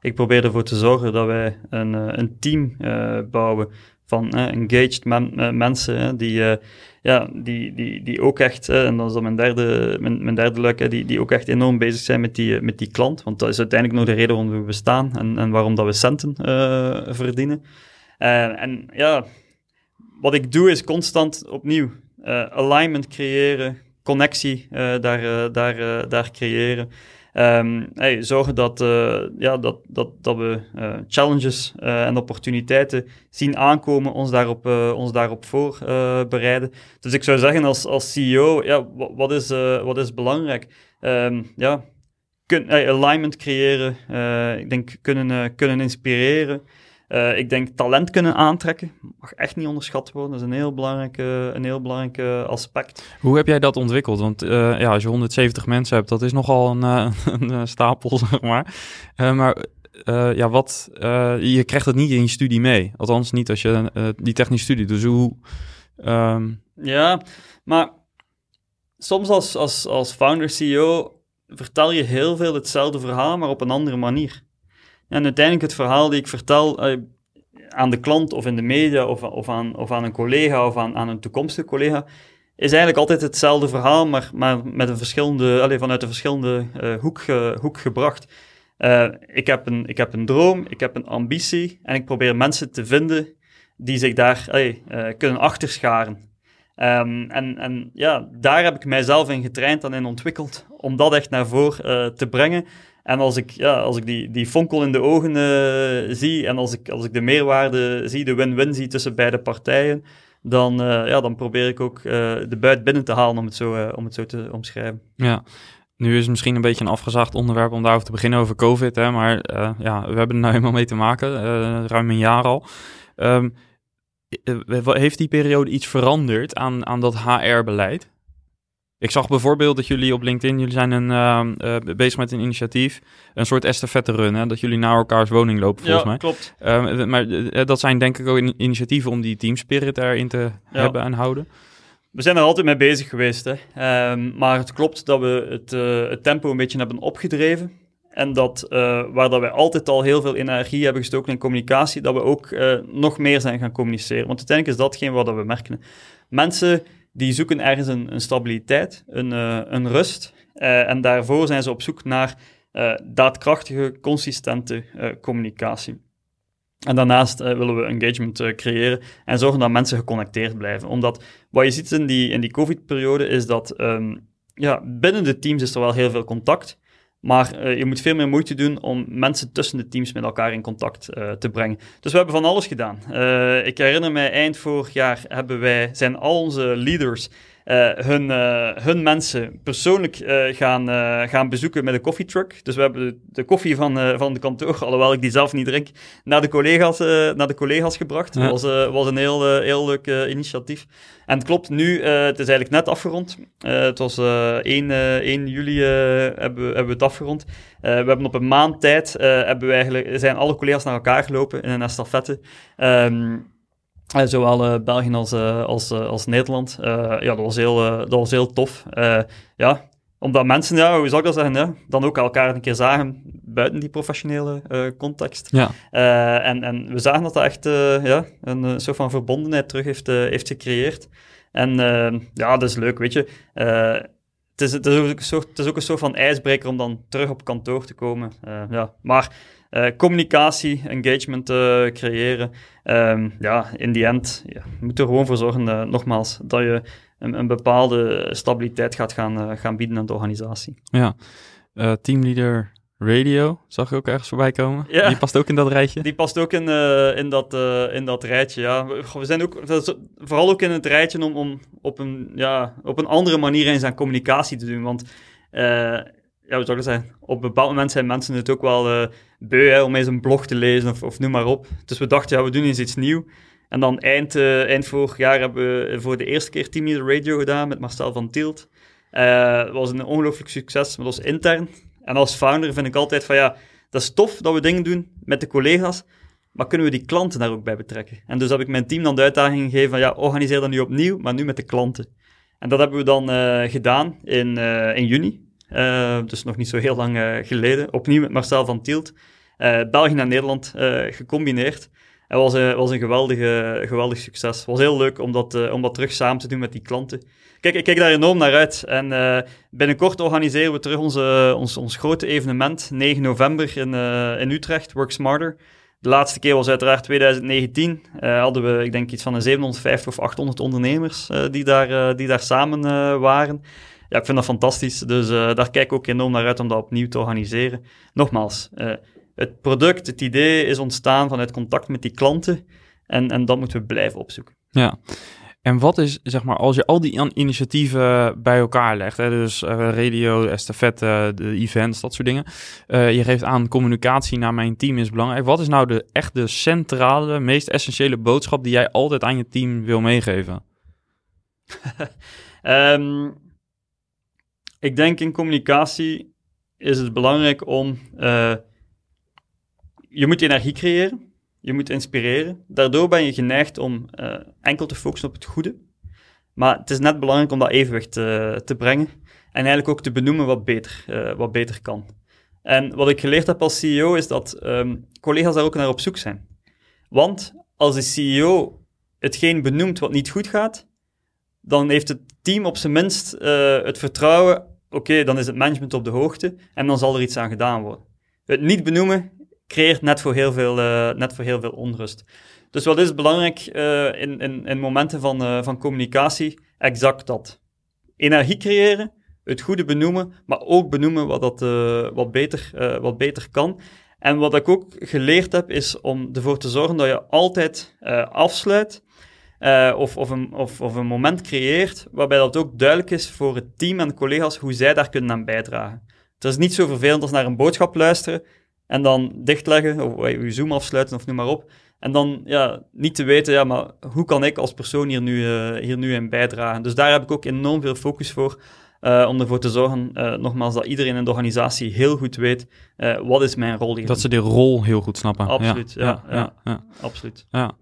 Ik probeer ervoor te zorgen dat wij een, uh, een team uh, bouwen van uh, engaged men, uh, mensen uh, die, uh, ja, die, die, die ook echt, uh, en dat is dan mijn derde, mijn, mijn derde luik, uh, die, die ook echt enorm bezig zijn met die, uh, met die klant. Want dat is uiteindelijk nog de reden waarom we bestaan en, en waarom dat we centen uh, verdienen. Uh, en ja... Wat ik doe is constant opnieuw uh, alignment creëren, connectie uh, daar, uh, daar, uh, daar creëren. Um, hey, zorgen dat, uh, ja, dat, dat, dat we uh, challenges uh, en opportuniteiten zien aankomen, ons daarop, uh, ons daarop voorbereiden. Uh, dus ik zou zeggen als, als C E O, ja, w- wat, is, uh, wat is belangrijk? Um, ja, kun, hey, alignment creëren, uh, ik denk kunnen, uh, kunnen inspireren. Uh, ik denk talent kunnen aantrekken mag echt niet onderschat worden. Dat is een heel belangrijk, uh, een heel belangrijk uh, aspect. Hoe heb jij dat ontwikkeld? Want uh, ja, als je honderdzeventig mensen hebt, dat is nogal een, uh, een stapel, zeg maar. Uh, maar uh, ja, wat, uh, je krijgt het niet in je studie mee. Althans niet als je uh, die technische studie doet. Dus hoe... Um... Ja, maar soms als, als, als founder-C E O vertel je heel veel hetzelfde verhaal, maar op een andere manier. En uiteindelijk het verhaal die ik vertel uh, aan de klant of in de media of, of, aan, of aan een collega of aan, aan een toekomstige collega, is eigenlijk altijd hetzelfde verhaal, maar, maar met een verschillende, allez, vanuit een verschillende uh, hoek, uh, hoek gebracht. Uh, ik, heb een, ik heb een droom, ik heb een ambitie en ik probeer mensen te vinden die zich daar allez, uh, kunnen achterscharen. Um, en, en ja, daar heb ik mijzelf in getraind en in ontwikkeld om dat echt naar voren uh, te brengen. En als ik, ja, als ik die, die fonkel in de ogen uh, zie en als ik, als ik de meerwaarde zie, de win-win zie tussen beide partijen, dan, uh, ja, dan probeer ik ook uh, de buit binnen te halen, om het zo, uh, om het zo te omschrijven. Ja. Nu is het misschien een beetje een afgezaagd onderwerp om daarover te beginnen, over COVID, hè, maar uh, ja, we hebben er nou helemaal mee te maken, uh, ruim een jaar al. Um, heeft die periode iets veranderd aan, aan dat H R-beleid? Ik zag bijvoorbeeld dat jullie op LinkedIn, jullie zijn een, uh, uh, bezig met een initiatief, een soort estafette run, hè, dat jullie naar elkaars woning lopen, volgens ja, mij. Ja, klopt. Uh, maar uh, dat zijn denk ik ook in- initiatieven om die teamspirit daarin te ja. hebben en houden. We zijn er altijd mee bezig geweest, hè. Um, maar het klopt dat we het, uh, het tempo een beetje hebben opgedreven. En dat uh, waar dat wij altijd al heel veel energie hebben gestoken in communicatie, dat we ook uh, nog meer zijn gaan communiceren. Want uiteindelijk is datgene wat we merken. Mensen die zoeken ergens een, een stabiliteit, een, uh, een rust. Uh, en daarvoor zijn ze op zoek naar uh, daadkrachtige, consistente uh, communicatie. En daarnaast uh, willen we engagement uh, creëren en zorgen dat mensen geconnecteerd blijven. Omdat wat je ziet in die, in die COVID-periode is dat um, ja, binnen de teams is er wel heel veel contact. Maar uh, je moet veel meer moeite doen om mensen tussen de teams met elkaar in contact uh, te brengen. Dus we hebben van alles gedaan. Uh, ik herinner mij, eind vorig jaar hebben wij, zijn al onze leaders uh, hun, uh, hun mensen persoonlijk uh, gaan, uh, gaan bezoeken met een koffietruck. Dus we hebben de, de koffie van, uh, van de kantoor, alhoewel ik die zelf niet drink, naar de collega's, uh, naar de collega's gebracht. Dat ja. was, uh, was een heel, uh, heel leuk uh, initiatief. En het klopt, nu, uh, het is eigenlijk net afgerond. Uh, het was uh, één juli uh, hebben, hebben we het afgerond. Uh, we hebben op een maand tijd, uh, hebben we eigenlijk, zijn alle collega's naar elkaar gelopen in een estafette. Um, uh, zowel uh, België als, uh, als, uh, als Nederland. Uh, ja, dat was heel, uh, dat was heel tof. Uh, ja, omdat mensen, ja, hoe zou ik dat zeggen, hè, dan ook elkaar een keer zagen buiten die professionele uh, context. Ja. Uh, en, en we zagen dat dat echt uh, ja, een, een soort van verbondenheid terug heeft, uh, heeft gecreëerd. En uh, ja, dat is leuk, weet je. Uh, het, is, het, is ook een soort, het is ook een soort van ijsbreker om dan terug op kantoor te komen. Uh, ja. Maar uh, communicatie, engagement uh, creëren, um, ja, in die end, ja, je moet er gewoon voor zorgen, uh, nogmaals, dat je een, een bepaalde stabiliteit gaat gaan, uh, gaan bieden aan de organisatie. Ja, uh, teamleader... Radio, zag je ook ergens voorbij komen? Ja. Die past ook in dat rijtje? Die past ook in, uh, in, dat, uh, in dat rijtje, ja. We zijn ook, vooral ook in het rijtje om, om op, een, ja, op een andere manier eens aan communicatie te doen. Want, uh, ja, we zouden zeggen, op een bepaald moment zijn mensen het ook wel uh, beu hè, om eens een blog te lezen of, of noem maar op. Dus we dachten, ja, we doen eens iets nieuws. En dan eind, uh, eind vorig jaar hebben we voor de eerste keer Teamleader Radio gedaan met Marcel Vanthilt. Het uh, was een ongelooflijk succes, maar dat was intern. En als founder vind ik altijd van ja, dat is tof dat we dingen doen met de collega's, maar kunnen we die klanten daar ook bij betrekken? En dus heb ik mijn team dan de uitdaging gegeven van ja, organiseer dat nu opnieuw, maar nu met de klanten. En dat hebben we dan uh, gedaan in, uh, in juni, uh, dus nog niet zo heel lang uh, geleden, opnieuw met Marcel Vanthilt, uh, België en Nederland uh, gecombineerd. Het was, uh, was een geweldige, geweldig succes. Het was heel leuk om dat, uh, om dat terug samen te doen met die klanten. Kijk, ik kijk daar enorm naar uit. En uh, binnenkort organiseren we terug onze, ons, ons grote evenement, negen november in, uh, in Utrecht, Work Smarter. De laatste keer was uiteraard twintig negentien. Uh, hadden we, ik denk, iets van een zevenhonderdvijftig of achthonderd ondernemers uh, die, daar, uh, die daar samen uh, waren. Ja, ik vind dat fantastisch. Dus uh, daar kijk ik ook enorm naar uit om dat opnieuw te organiseren. Nogmaals, uh, het product, het idee is ontstaan vanuit contact met die klanten. En, en dat moeten we blijven opzoeken. Ja. En wat is, zeg maar, als je al die initiatieven bij elkaar legt, hè, dus uh, radio, estafette, de events, dat soort dingen. Uh, je geeft aan, communicatie naar mijn team is belangrijk. Wat is nou de, echt de centrale, meest essentiële boodschap die jij altijd aan je team wil meegeven? um, ik denk in communicatie is het belangrijk om, uh, je moet energie creëren. Je moet inspireren. Daardoor ben je geneigd om uh, enkel te focussen op het goede. Maar het is net belangrijk om dat evenwicht uh, te brengen. En eigenlijk ook te benoemen wat beter, uh, wat beter kan. En wat ik geleerd heb als C E O is dat um, collega's daar ook naar op zoek zijn. Want als de C E O hetgeen benoemt wat niet goed gaat, dan heeft het team op zijn minst uh, het vertrouwen, oké, okay, dan is het management op de hoogte en dan zal er iets aan gedaan worden. Het niet benoemen creëert net voor heel veel, uh, net voor heel veel onrust. Dus wat is belangrijk uh, in, in, in momenten van, uh, van communicatie? Exact dat. Energie creëren, het goede benoemen, maar ook benoemen wat, dat, uh, wat, beter, uh, wat beter kan. En wat ik ook geleerd heb, is om ervoor te zorgen dat je altijd uh, afsluit uh, of, of, een, of, of een moment creëert waarbij dat ook duidelijk is voor het team en de collega's hoe zij daar kunnen aan bijdragen. Het is niet zo vervelend als naar een boodschap luisteren, en dan dichtleggen, of je Zoom afsluiten of noem maar op. En dan ja, niet te weten, ja, maar hoe kan ik als persoon hier nu, uh, hier nu in bijdragen? Dus daar heb ik ook enorm veel focus voor. Uh, om ervoor te zorgen, uh, nogmaals, dat iedereen in de organisatie heel goed weet uh, wat is mijn rol hier. Dat ze die rol heel goed snappen. Absoluut, ja. ja, ja, ja, ja. ja. Absoluut. Ja.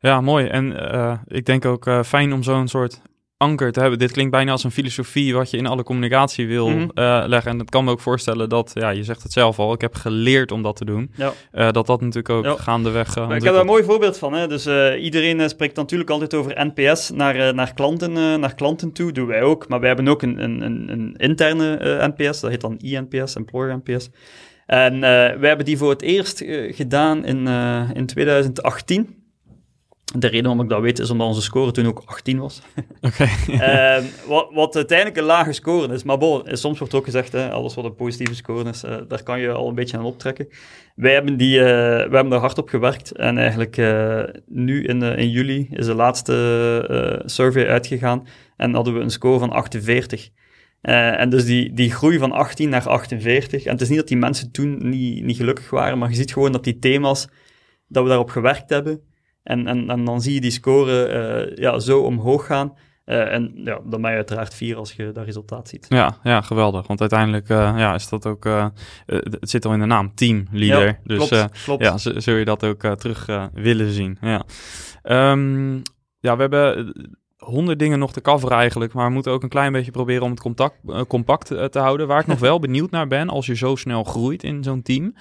ja, mooi. En uh, ik denk ook uh, fijn om zo'n soort anker te hebben. Dit klinkt bijna als een filosofie wat je in alle communicatie wil mm-hmm. uh, leggen. En dat kan me ook voorstellen dat, ja, je zegt het zelf al, ik heb geleerd om dat te doen. Ja. Uh, dat dat natuurlijk ook ja. gaandeweg... Uh, ik heb daar een mooi voorbeeld van. Hè? Dus uh, iedereen uh, spreekt natuurlijk altijd over N P S naar, uh, naar, klanten, uh, naar klanten toe. Doen wij ook. Maar wij hebben ook een, een, een interne uh, N P S. Dat heet dan I N P S, Employer N P S. En uh, wij hebben die voor het eerst uh, gedaan in, uh, in twintig achttien. De reden waarom ik dat weet is omdat onze score toen ook achttien was. Okay. uh, wat, wat uiteindelijk een lage score is. Maar bon, soms wordt ook gezegd, hè, alles wat een positieve score is, uh, daar kan je al een beetje aan optrekken. Wij hebben, die, uh, wij hebben daar hard op gewerkt. En eigenlijk uh, nu in, uh, in juli is de laatste uh, survey uitgegaan. En hadden we een score van achtenveertig. Uh, en dus die, die groei van achttien naar achtenveertig. En het is niet dat die mensen toen niet, niet gelukkig waren, maar je ziet gewoon dat die thema's, dat we daarop gewerkt hebben. En, en, en dan zie je die score uh, ja, zo omhoog gaan. Uh, en ja, dan ben je uiteraard fier als je dat resultaat ziet. Ja, ja, geweldig. Want uiteindelijk uh, ja, is dat ook... Uh, uh, het zit al in de naam, teamleader. Ja, dus klopt, uh, klopt. Ja, z- zul je dat ook uh, terug uh, willen zien. Ja. Um, ja, we hebben... honderd dingen nog te coveren eigenlijk, maar we moeten ook een klein beetje proberen om het contact, uh, compact uh, te houden. Waar ik nog wel benieuwd naar ben, als je zo snel groeit in zo'n team.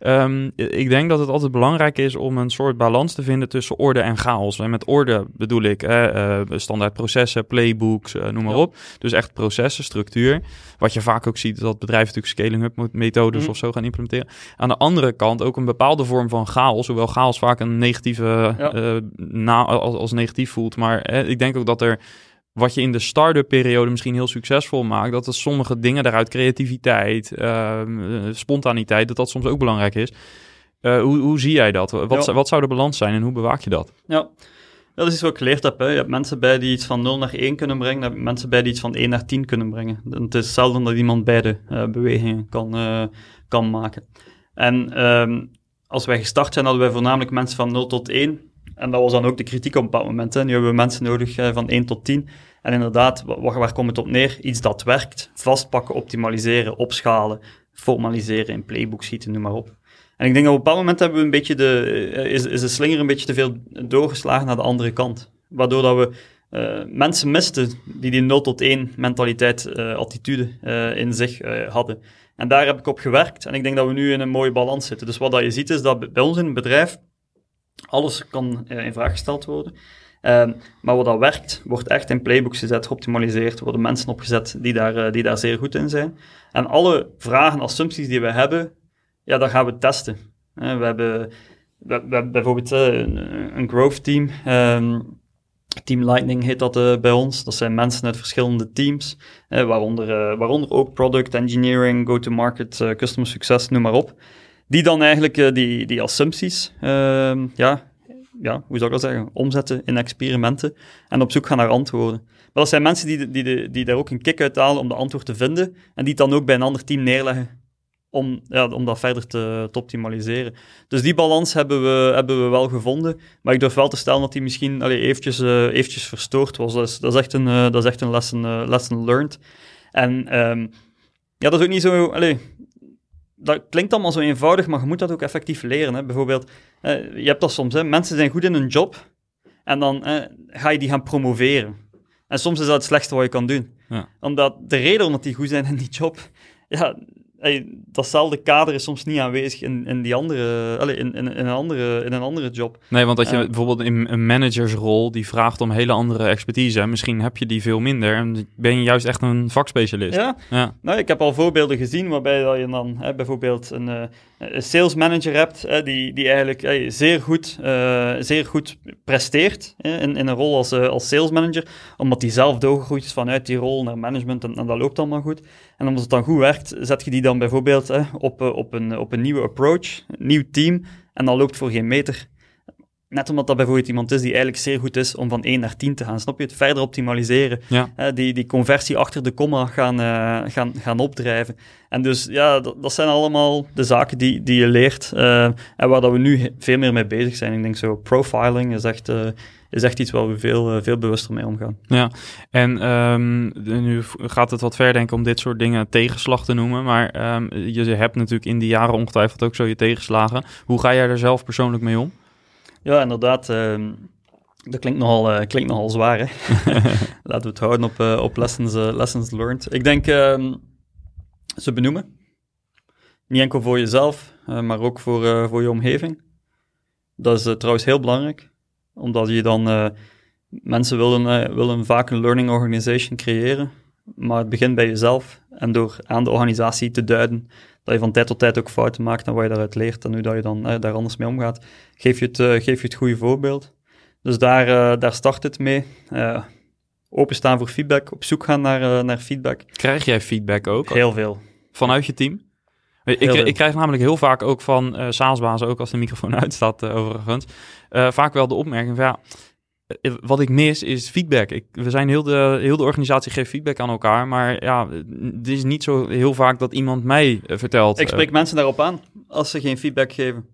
Um, ik denk dat het altijd belangrijk is om een soort balans te vinden tussen orde en chaos. En met orde bedoel ik eh, uh, standaard processen, playbooks, uh, noem maar ja. op. Dus echt processen, structuur. Wat je vaak ook ziet, dat bedrijven natuurlijk scaling-up methodes mm-hmm. of zo gaan implementeren. Aan de andere kant ook een bepaalde vorm van chaos, hoewel chaos vaak een negatieve ja. uh, na, als, als negatief voelt. Maar uh, ik denk ook dat er, wat je in de start-up periode misschien heel succesvol maakt, dat er sommige dingen daaruit, creativiteit, uh, spontaniteit, dat dat soms ook belangrijk is. Uh, hoe, hoe zie jij dat? Wat, ja. wat zou de balans zijn en hoe bewaak je dat? Ja, dat is iets wat ik geleerd heb. Hè. Je hebt mensen bij die iets van nul naar één kunnen brengen, dan heb je mensen bij die iets van één naar tien kunnen brengen. Het is zelden dat iemand beide uh, bewegingen kan, uh, kan maken. En um, als wij gestart zijn, hadden wij voornamelijk mensen van nul tot één. En dat was dan ook de kritiek op een bepaald moment. Hè. Nu hebben we mensen nodig eh, van één tot tien. En inderdaad, waar, waar komt het op neer? Iets dat werkt. Vastpakken, optimaliseren, opschalen, formaliseren, in playbooks schieten, noem maar op. En ik denk dat op een bepaald moment hebben we een beetje de, is, is de slinger een beetje te veel doorgeslagen naar de andere kant. Waardoor dat we uh, mensen misten die die nul tot één mentaliteit, uh, attitude uh, in zich uh, hadden. En daar heb ik op gewerkt. En ik denk dat we nu in een mooie balans zitten. Dus wat dat je ziet is dat bij ons in het bedrijf, alles kan uh, in vraag gesteld worden. Uh, maar wat dat werkt, wordt echt in playbooks gezet, geoptimaliseerd, worden mensen opgezet die daar, uh, die daar zeer goed in zijn. En alle vragen, assumpties die we hebben, ja, daar gaan we testen. Uh, we, hebben, we, we hebben bijvoorbeeld uh, een, een growth team. Um, Team Lightning heet dat uh, bij ons. Dat zijn mensen uit verschillende teams, uh, waaronder, uh, waaronder ook product, engineering, go-to-market, uh, customer success, noem maar op. Die dan eigenlijk uh, die, die assumpties, uh, ja, ja, hoe zou ik dat zeggen, omzetten in experimenten en op zoek gaan naar antwoorden. Maar dat zijn mensen die, die, die daar ook een kick uit halen om de antwoord te vinden en die het dan ook bij een ander team neerleggen om, ja, om dat verder te, te optimaliseren. Dus die balans hebben we, hebben we wel gevonden, maar ik durf wel te stellen dat die misschien allee, eventjes, uh, eventjes verstoord was. Dat is, dat is echt een, uh, dat is echt een lesson, uh, lesson learned. En um, ja, dat is ook niet zo... Allee, dat klinkt allemaal zo eenvoudig, maar je moet dat ook effectief leren. Hè. Bijvoorbeeld, eh, je hebt dat soms, hè. Mensen zijn goed in hun job en dan eh, ga je die gaan promoveren. En soms is dat het slechtste wat je kan doen. Ja. Omdat de reden omdat die goed zijn in die job, ja, hey, datzelfde kader is soms niet aanwezig in, in, die andere, allez, in, in, in, een andere, in een andere job. Nee, want dat je uh, bijvoorbeeld in een managersrol, die vraagt om hele andere expertise. Hè? Misschien heb je die veel minder en ben je juist echt een vakspecialist. Ja, ja. Nou, ik heb al voorbeelden gezien waarbij dat je dan hè, bijvoorbeeld een, uh, een sales manager hebt, hè, die, die eigenlijk hey, zeer, goed, uh, zeer goed presteert hè, in, in een rol als, uh, als sales manager, omdat die zelf doorgegroeid is vanuit die rol naar management en, en dat loopt allemaal goed. En omdat het dan goed werkt, zet je die dan bijvoorbeeld hè, op, op, een, op een nieuwe approach, een nieuw team, en dan loopt voor geen meter. Net omdat dat bijvoorbeeld iemand is die eigenlijk zeer goed is om van één naar tien te gaan. Snap je? Het verder optimaliseren. Ja. Hè, die, die conversie achter de komma gaan, uh, gaan, gaan opdrijven. En dus ja, dat, dat zijn allemaal de zaken die, die je leert uh, en waar dat we nu veel meer mee bezig zijn. Ik denk zo, profiling is echt... Uh, is echt iets waar we veel, veel bewuster mee omgaan. Ja, en um, nu gaat het wat ver denken om dit soort dingen tegenslag te noemen, maar um, je hebt natuurlijk in die jaren ongetwijfeld ook zo je tegenslagen. Hoe ga jij er zelf persoonlijk mee om? Ja, inderdaad. Um, Dat klinkt nogal, uh, klinkt nogal zwaar, hè? Laten we het houden op, uh, op lessons, uh, lessons learned. Ik denk, uh, ze benoemen. Niet enkel voor jezelf, uh, maar ook voor, uh, voor je omgeving. Dat is uh, trouwens heel belangrijk, omdat je dan... Uh, mensen willen, uh, willen vaak een learning organization creëren, maar het begint bij jezelf. En door aan de organisatie te duiden, dat je van tijd tot tijd ook fouten maakt en wat je daaruit leert en hoe dat je dan uh, daar anders mee omgaat, geef je het, uh, geef je het goede voorbeeld. Dus daar, uh, daar start het mee. Uh, openstaan voor feedback, op zoek gaan naar, uh, naar feedback. Krijg jij feedback ook? Heel veel. Vanuit je team? Ik, ik krijg namelijk heel vaak ook van uh, Saas Bazen, ook als de microfoon uitstaat uh, overigens, uh, vaak wel de opmerking van ja, wat ik mis is feedback. Ik, we zijn heel de, heel de organisatie geeft feedback aan elkaar, maar ja, het is niet zo heel vaak dat iemand mij uh, vertelt. Ik spreek uh, mensen daarop aan als ze geen feedback geven.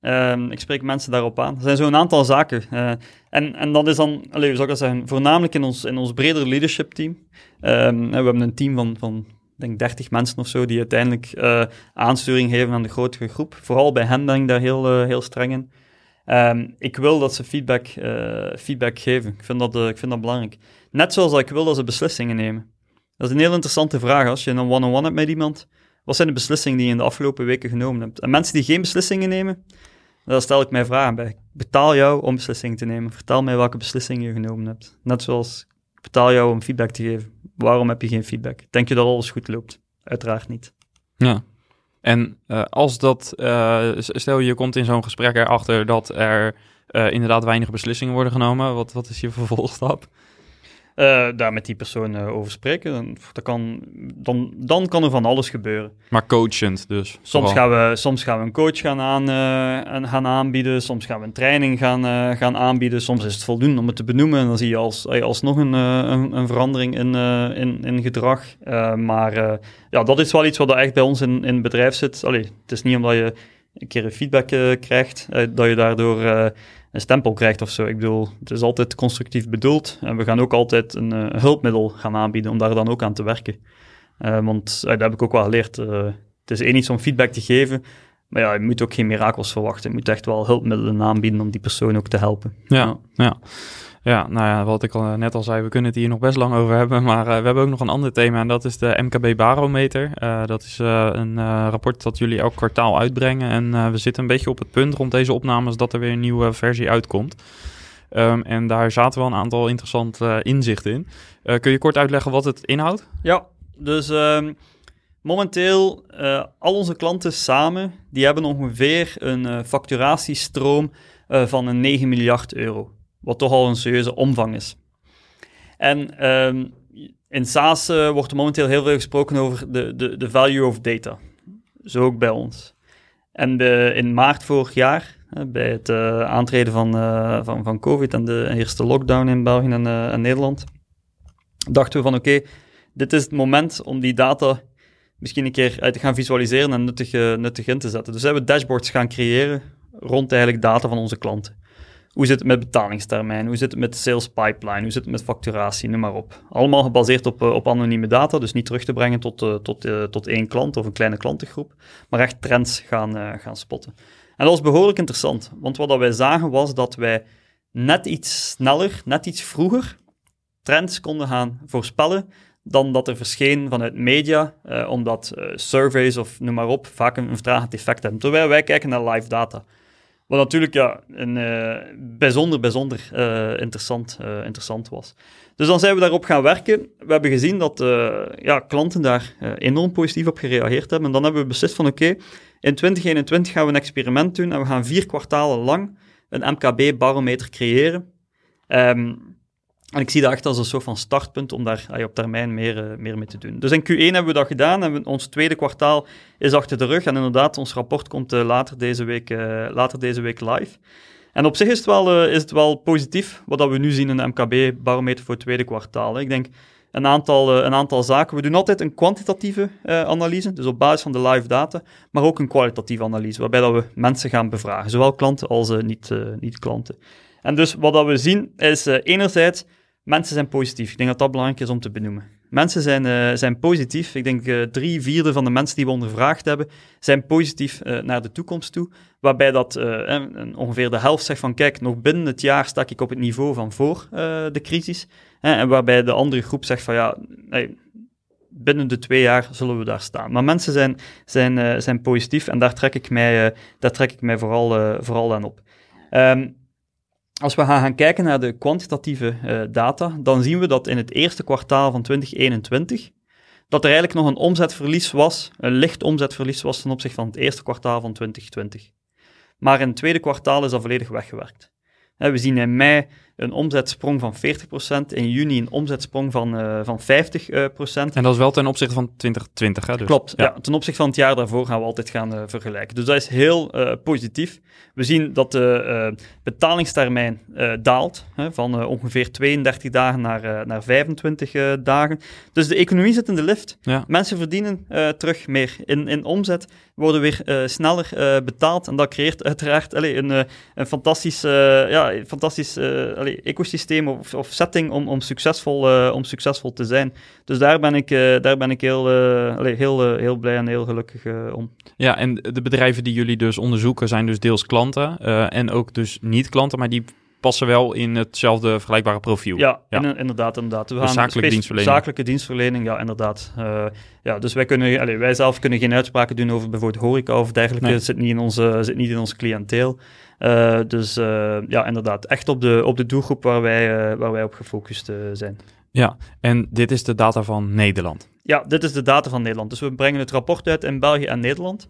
Um, ik spreek mensen daarop aan. Er zijn zo'n aantal zaken. Uh, en, en dat is dan, allez, hoe zou ik dat zeggen, voornamelijk in ons, in ons bredere leadership team. Um, we hebben een team van, van denk dertig mensen of zo, die uiteindelijk uh, aansturing geven aan de grotere groep. Vooral bij hen ben ik daar heel, uh, heel streng in. Um, ik wil dat ze feedback, uh, feedback geven. Ik vind dat, uh, ik vind dat belangrijk. Net zoals dat ik wil dat ze beslissingen nemen. Dat is een heel interessante vraag. Als je een one-on-one hebt met iemand, wat zijn de beslissingen die je in de afgelopen weken genomen hebt? En mensen die geen beslissingen nemen, daar stel ik mij vragen bij. Ik betaal jou om beslissingen te nemen. Vertel mij welke beslissingen je genomen hebt. Net zoals ik betaal jou om feedback te geven. Waarom heb je geen feedback? Denk je dat alles goed loopt? Uiteraard niet. Ja. En uh, als dat, uh, stel je komt in zo'n gesprek erachter dat er uh, inderdaad weinig beslissingen worden genomen. Wat, wat is je vervolgstap? Uh, daar met die persoon uh, over spreken, dan, dat kan, dan, dan kan er van alles gebeuren. Maar coachend dus? Soms gaan we, soms gaan we een coach gaan, aan, uh, gaan aanbieden, soms gaan we een training gaan, uh, gaan aanbieden, soms is het voldoende om het te benoemen en dan zie je als, alsnog een, uh, een, een verandering in, uh, in, in gedrag. Uh, maar uh, ja, dat is wel iets wat echt bij ons in, in het bedrijf zit. Allee, het is niet omdat je een keer een feedback uh, krijgt, uh, dat je daardoor... Uh, een stempel krijgt of zo. Ik bedoel, het is altijd constructief bedoeld. En we gaan ook altijd een uh, hulpmiddel gaan aanbieden om daar dan ook aan te werken. Uh, want uh, dat heb ik ook wel geleerd. Uh, het is één iets om feedback te geven, maar ja, je moet ook geen mirakels verwachten. Je moet echt wel hulpmiddelen aanbieden om die persoon ook te helpen. Ja, ja. ja. ja nou ja, wat ik al, net al zei, we kunnen het hier nog best lang over hebben, maar uh, we hebben ook nog een ander thema en dat is de M K B Barometer. Uh, dat is uh, een uh, rapport dat jullie elk kwartaal uitbrengen en uh, we zitten een beetje op het punt rond deze opnames dat er weer een nieuwe versie uitkomt. Um, en daar zaten wel een aantal interessante uh, inzichten in. Uh, kun je kort uitleggen wat het inhoudt? Ja, dus... Um... Momenteel, uh, al onze klanten samen, die hebben ongeveer een uh, facturatiestroom uh, van een negen miljard euro. Wat toch al een serieuze omvang is. En um, in SaaS uh, wordt er momenteel heel veel gesproken over de, de, de value of data. Zo ook bij ons. En de, in maart vorig jaar, uh, bij het uh, aantreden van, uh, van, van COVID en de eerste lockdown in België en, uh, en Nederland, dachten we van oké, okay, dit is het moment om die data... misschien een keer uit te gaan visualiseren en nuttig, uh, nuttig in te zetten. Dus hebben we dashboards gaan creëren rond eigenlijk data van onze klanten. Hoe zit het met betalingstermijn? Hoe zit het met sales pipeline? Hoe zit het met facturatie? Noem maar op. Allemaal gebaseerd op, uh, op anonieme data, dus niet terug te brengen tot, uh, tot, uh, tot één klant of een kleine klantengroep, maar echt trends gaan, uh, gaan spotten. En dat was behoorlijk interessant, want wat dat wij zagen was dat wij net iets sneller, net iets vroeger trends konden gaan voorspellen dan dat er verscheen vanuit media, uh, omdat uh, surveys of noem maar op vaak een, een vertragend effect hebben. Terwijl wij kijken naar live data. Wat natuurlijk ja, een, uh, bijzonder, bijzonder uh, interessant, uh, interessant was. Dus dan zijn we daarop gaan werken. We hebben gezien dat uh, ja, klanten daar uh, enorm positief op gereageerd hebben. En dan hebben we beslist van oké, okay, in twintig eenentwintig gaan we een experiment doen en we gaan vier kwartalen lang een M K B-barometer creëren. Um, En ik zie dat echt als een soort van startpunt om daar ay, op termijn meer, uh, meer mee te doen. Dus in Q één hebben we dat gedaan en we, ons tweede kwartaal is achter de rug. En inderdaad, ons rapport komt uh, later, deze week, uh, later deze week live. En op zich is het wel, uh, is het wel positief wat dat we nu zien in de M K B-barometer voor het tweede kwartaal. Hè. Ik denk een aantal, uh, een aantal zaken. We doen altijd een kwantitatieve uh, analyse, dus op basis van de live data, maar ook een kwalitatieve analyse, waarbij dat we mensen gaan bevragen, zowel klanten als uh, niet, uh, niet klanten. En dus wat dat we zien is uh, enerzijds... mensen zijn positief. Ik denk dat dat belangrijk is om te benoemen. Mensen zijn, uh, zijn positief. Ik denk uh, drie vierde van de mensen die we ondervraagd hebben, zijn positief uh, naar de toekomst toe. Waarbij dat uh, ongeveer de helft zegt van kijk, nog binnen het jaar sta ik op het niveau van voor uh, de crisis. Uh, en waarbij de andere groep zegt van ja, hey, binnen de twee jaar zullen we daar staan. Maar mensen zijn, zijn, uh, zijn positief en daar trek ik mij, uh, daar trek ik mij vooral, uh, vooral aan op. Um, Als we gaan kijken naar de kwantitatieve uh, data, dan zien we dat in het eerste kwartaal van twintig eenentwintig, dat er eigenlijk nog een omzetverlies was, een licht omzetverlies was ten opzichte van het eerste kwartaal van twintig twintig. Maar in het tweede kwartaal is dat volledig weggewerkt. He, we zien in mei een omzetsprong van veertig procent, in juni een omzetsprong van, uh, van vijftig procent. Uh, en dat is wel ten opzichte van twintig twintig, hè? Dus. Klopt, ja. Ja, ten opzichte van het jaar daarvoor gaan we altijd gaan uh, vergelijken. Dus dat is heel uh, positief. We zien dat de uh, betalingstermijn uh, daalt, hè, van uh, ongeveer tweeëndertig dagen naar, uh, naar vijfentwintig uh, dagen. Dus de economie zit in de lift. Ja. Mensen verdienen uh, terug meer in, in omzet, worden weer uh, sneller uh, betaald. En dat creëert uiteraard allez, een, uh, een fantastisch... Uh, ja, fantastisch uh, allee, ecosysteem of, of setting om, om, succesvol, uh, om succesvol te zijn. Dus daar ben ik, uh, daar ben ik heel, uh, allee, heel, uh, heel blij en heel gelukkig uh, om. Ja, en de bedrijven die jullie dus onderzoeken zijn dus deels klanten uh, en ook dus niet klanten, maar die passen wel in hetzelfde vergelijkbare profiel. Ja, ja. In, inderdaad, inderdaad. We dus gaan zakelijke spec- dienstverlening. Zakelijke dienstverlening, ja, inderdaad. Uh, ja, dus wij, kunnen, allee, wij zelf kunnen geen uitspraken doen over bijvoorbeeld horeca of dergelijke. Nee. Dat zit niet in onze, zit niet in ons cliënteel. Uh, dus uh, ja, inderdaad, echt op de, op de doelgroep waar wij, uh, waar wij op gefocust uh, zijn. Ja, en dit is de data van Nederland? Ja, dit is de data van Nederland. Dus we brengen het rapport uit in België en Nederland.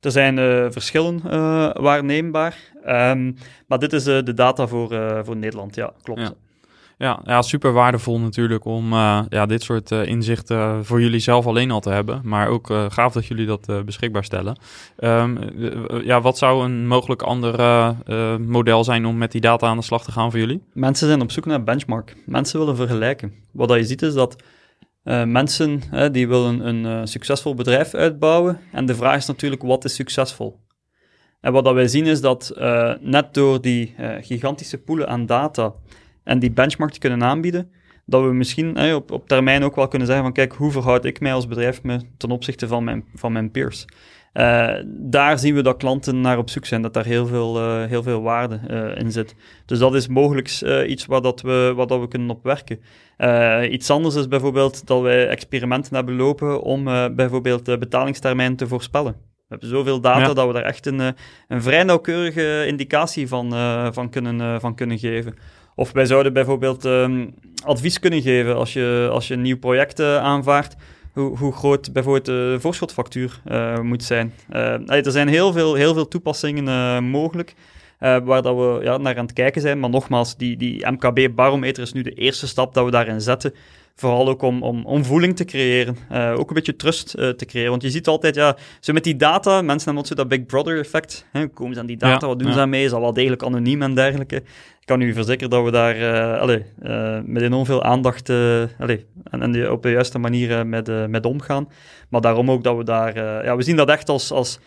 Er zijn uh, verschillen uh, waarneembaar, um, maar dit is uh, de data voor, uh, voor Nederland, ja, klopt. Ja. Ja, ja, super waardevol natuurlijk om uh, ja, dit soort uh, inzichten voor jullie zelf alleen al te hebben. Maar ook uh, gaaf dat jullie dat uh, beschikbaar stellen. Um, uh, ja, wat zou een mogelijk ander uh, uh, model zijn om met die data aan de slag te gaan voor jullie? Mensen zijn op zoek naar benchmark. Mensen willen vergelijken. Wat dat je ziet is dat uh, mensen uh, die willen een uh, succesvol bedrijf uitbouwen. En de vraag is natuurlijk, wat is succesvol? En wat dat wij zien is dat uh, net door die uh, gigantische poelen aan data en die benchmark te kunnen aanbieden, dat we misschien eh, op, op termijn ook wel kunnen zeggen van kijk, hoe verhoud ik mij als bedrijf me ten opzichte van mijn, van mijn peers? Uh, daar zien we dat klanten naar op zoek zijn, dat daar heel veel, uh, heel veel waarde uh, in zit. Dus dat is mogelijk uh, iets waar, dat we, waar dat we kunnen op werken. Uh, iets anders is bijvoorbeeld dat wij experimenten hebben lopen om uh, bijvoorbeeld de betalingstermijn te voorspellen. We hebben zoveel data ja. dat we daar echt een, een vrij nauwkeurige indicatie van, uh, van, kunnen, uh, van kunnen geven. Of wij zouden bijvoorbeeld um, advies kunnen geven als je, als je een nieuw project uh, aanvaardt, hoe, hoe groot bijvoorbeeld de voorschotfactuur uh, moet zijn. Uh, er zijn heel veel, heel veel toepassingen uh, mogelijk, uh, waar dat we ja, naar aan het kijken zijn. Maar nogmaals, die, die M K B Barometer is nu de eerste stap dat we daarin zetten. Vooral ook om, om, om voeling te creëren, uh, ook een beetje trust uh, te creëren. Want je ziet altijd, ja, zo met die data, mensen hebben altijd dat Big Brother effect. Hè? Hoe komen ze aan die data, ja, wat doen ja. ze daarmee? Is dat wel degelijk anoniem en dergelijke? Ik kan u verzekeren dat we daar uh, allez, uh, met enorm veel aandacht uh, allez, en, en de, op de juiste manier uh, met, uh, met omgaan. Maar daarom ook dat we daar... Uh, ja, we zien dat echt als... als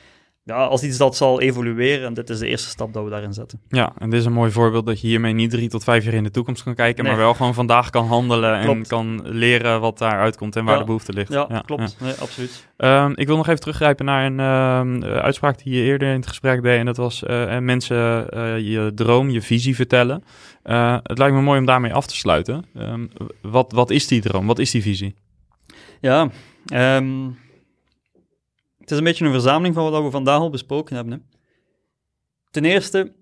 Ja, als iets dat zal evolueren, en dit is de eerste stap dat we daarin zetten. Ja, en dit is een mooi voorbeeld dat je hiermee niet drie tot vijf jaar in de toekomst kan kijken, nee. maar wel gewoon vandaag kan handelen klopt. En kan leren wat daaruit komt en waar ja. de behoefte ligt. Ja, ja klopt. Ja. Nee, absoluut. Um, ik wil nog even teruggrijpen naar een uh, uitspraak die je eerder in het gesprek deed, en dat was uh, mensen uh, je droom, je visie vertellen. Uh, het lijkt me mooi om daarmee af te sluiten. Um, wat, wat is die droom? Wat is die visie? Ja, um... het is een beetje een verzameling van wat we vandaag al besproken hebben. Hè. Ten eerste,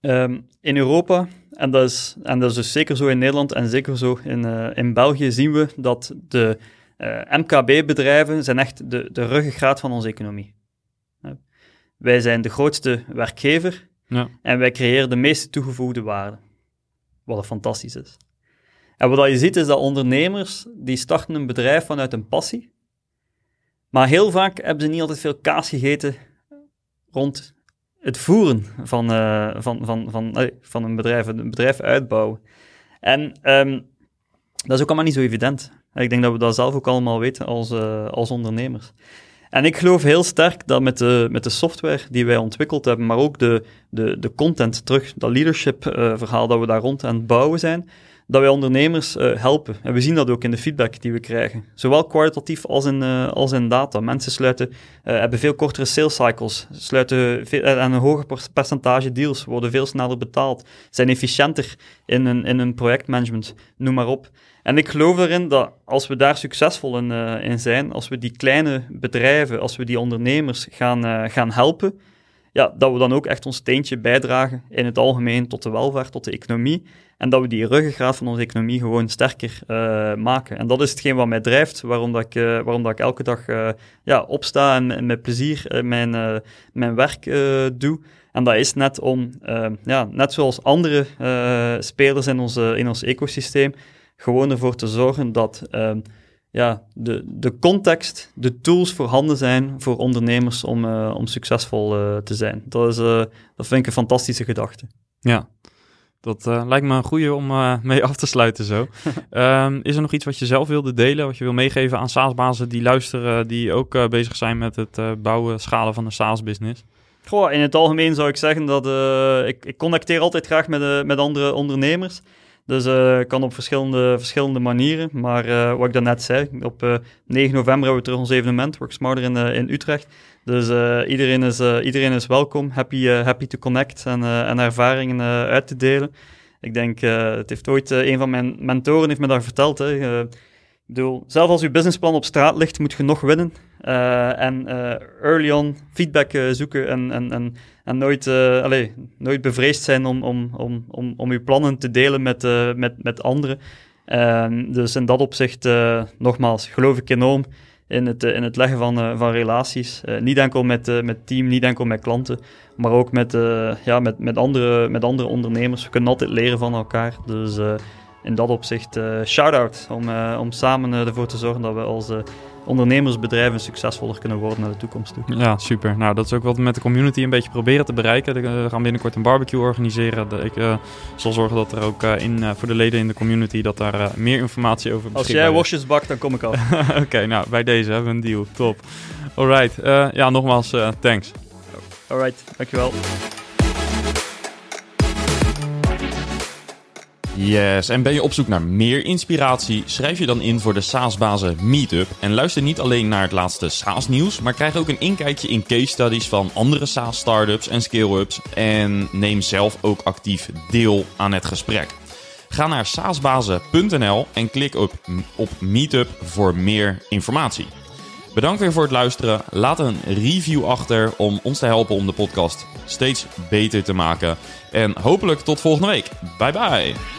um, in Europa, en dat, is, en dat is dus zeker zo in Nederland en zeker zo in, uh, in België, zien we dat de uh, M K B-bedrijven zijn echt de, de ruggengraat van onze economie. Wij zijn de grootste werkgever ja. en wij creëren de meeste toegevoegde waarde. Wat fantastisch is. En wat je ziet is dat ondernemers die starten een bedrijf vanuit een passie, maar heel vaak hebben ze niet altijd veel kaas gegeten rond het voeren van, uh, van, van, van, uh, van een bedrijf, een bedrijf uitbouwen. En um, dat is ook allemaal niet zo evident. Ik denk dat we dat zelf ook allemaal weten als, uh, als ondernemers. En ik geloof heel sterk dat met de, met de software die wij ontwikkeld hebben, maar ook de, de, de content terug, dat leadership uh, verhaal dat we daar rond aan het bouwen zijn, dat wij ondernemers uh, helpen. En we zien dat ook in de feedback die we krijgen. Zowel kwalitatief als in, uh, als in data. Mensen sluiten, uh, hebben veel kortere sales cycles, sluiten veel, uh, en een hoger percentage deals, worden veel sneller betaald, zijn efficiënter in hun, in hun projectmanagement, noem maar op. En ik geloof erin dat als we daar succesvol in, uh, in zijn, als we die kleine bedrijven, als we die ondernemers gaan, uh, gaan helpen, ja, dat we dan ook echt ons steentje bijdragen in het algemeen tot de welvaart, tot de economie. En dat we die ruggengraat van onze economie gewoon sterker uh, maken. En dat is hetgeen wat mij drijft, waarom, dat ik, uh, waarom dat ik elke dag uh, ja, opsta en, en met plezier uh, mijn, uh, mijn werk uh, doe. En dat is net om, uh, ja, net zoals andere uh, spelers in, onze, in ons ecosysteem, gewoon ervoor te zorgen dat uh, ja, de, de context, de tools voorhanden zijn voor ondernemers om, uh, om succesvol uh, te zijn. Dat, is, uh, dat vind ik een fantastische gedachte. Ja, dat uh, lijkt me een goede om uh, mee af te sluiten zo. um, is er nog iets wat je zelf wilde delen, wat je wil meegeven aan SaaS-bazen die luisteren, die ook uh, bezig zijn met het uh, bouwen, schalen van de SaaS-business? Goh, in het algemeen zou ik zeggen dat uh, ik, ik connecteer altijd graag met, uh, met andere ondernemers. Dus uh, kan op verschillende, verschillende manieren, maar uh, wat ik daarnet zei, op uh, negen november hebben we terug ons evenement, Work Smarter in, uh, in Utrecht. Dus uh, iedereen, is, uh, iedereen is welkom, happy, uh, happy to connect en, uh, en ervaringen uh, uit te delen. Ik denk, uh, het heeft ooit, uh, een van mijn mentoren heeft me dat verteld, hè. Uh, ik bedoel, zelf als je businessplan op straat ligt, moet je nog winnen. Uh, en uh, early on feedback uh, zoeken en, en, en, en nooit, uh, allez, nooit bevreesd zijn om, om, om, om, om je plannen te delen met, uh, met, met anderen. Uh, dus in dat opzicht, uh, nogmaals, geloof ik enorm in het, uh, in het leggen van, uh, van relaties. Uh, niet enkel met, uh, met team, niet enkel met klanten, maar ook met, uh, ja, met, met, andere, met andere ondernemers. We kunnen altijd leren van elkaar, dus... Uh, In dat opzicht, uh, shout-out om, uh, om samen uh, ervoor te zorgen dat we als uh, ondernemersbedrijven succesvoller kunnen worden naar de toekomst toe. Ja, super. Nou, dat is ook wat we met de community een beetje proberen te bereiken. We gaan binnenkort een barbecue organiseren. Ik uh, zal zorgen dat er ook uh, in, uh, voor de leden in de community dat daar uh, meer informatie over beschikbaar is. Als jij wasjes bakt, dan kom ik af. Oké, okay, nou, bij deze hebben we een deal. Top. Alright. Uh, ja, nogmaals, uh, thanks. Alright, dankjewel. Yes, en ben je op zoek naar meer inspiratie? Schrijf je dan in voor de SaaS-bazen Meetup. En luister niet alleen naar het laatste SaaS-nieuws, maar krijg ook een inkijkje in case studies van andere SaaS-startups en scale-ups. En neem zelf ook actief deel aan het gesprek. Ga naar saasbazen punt n l en klik op, op Meetup voor meer informatie. Bedankt weer voor het luisteren. Laat een review achter om ons te helpen om de podcast steeds beter te maken. En hopelijk tot volgende week. Bye bye.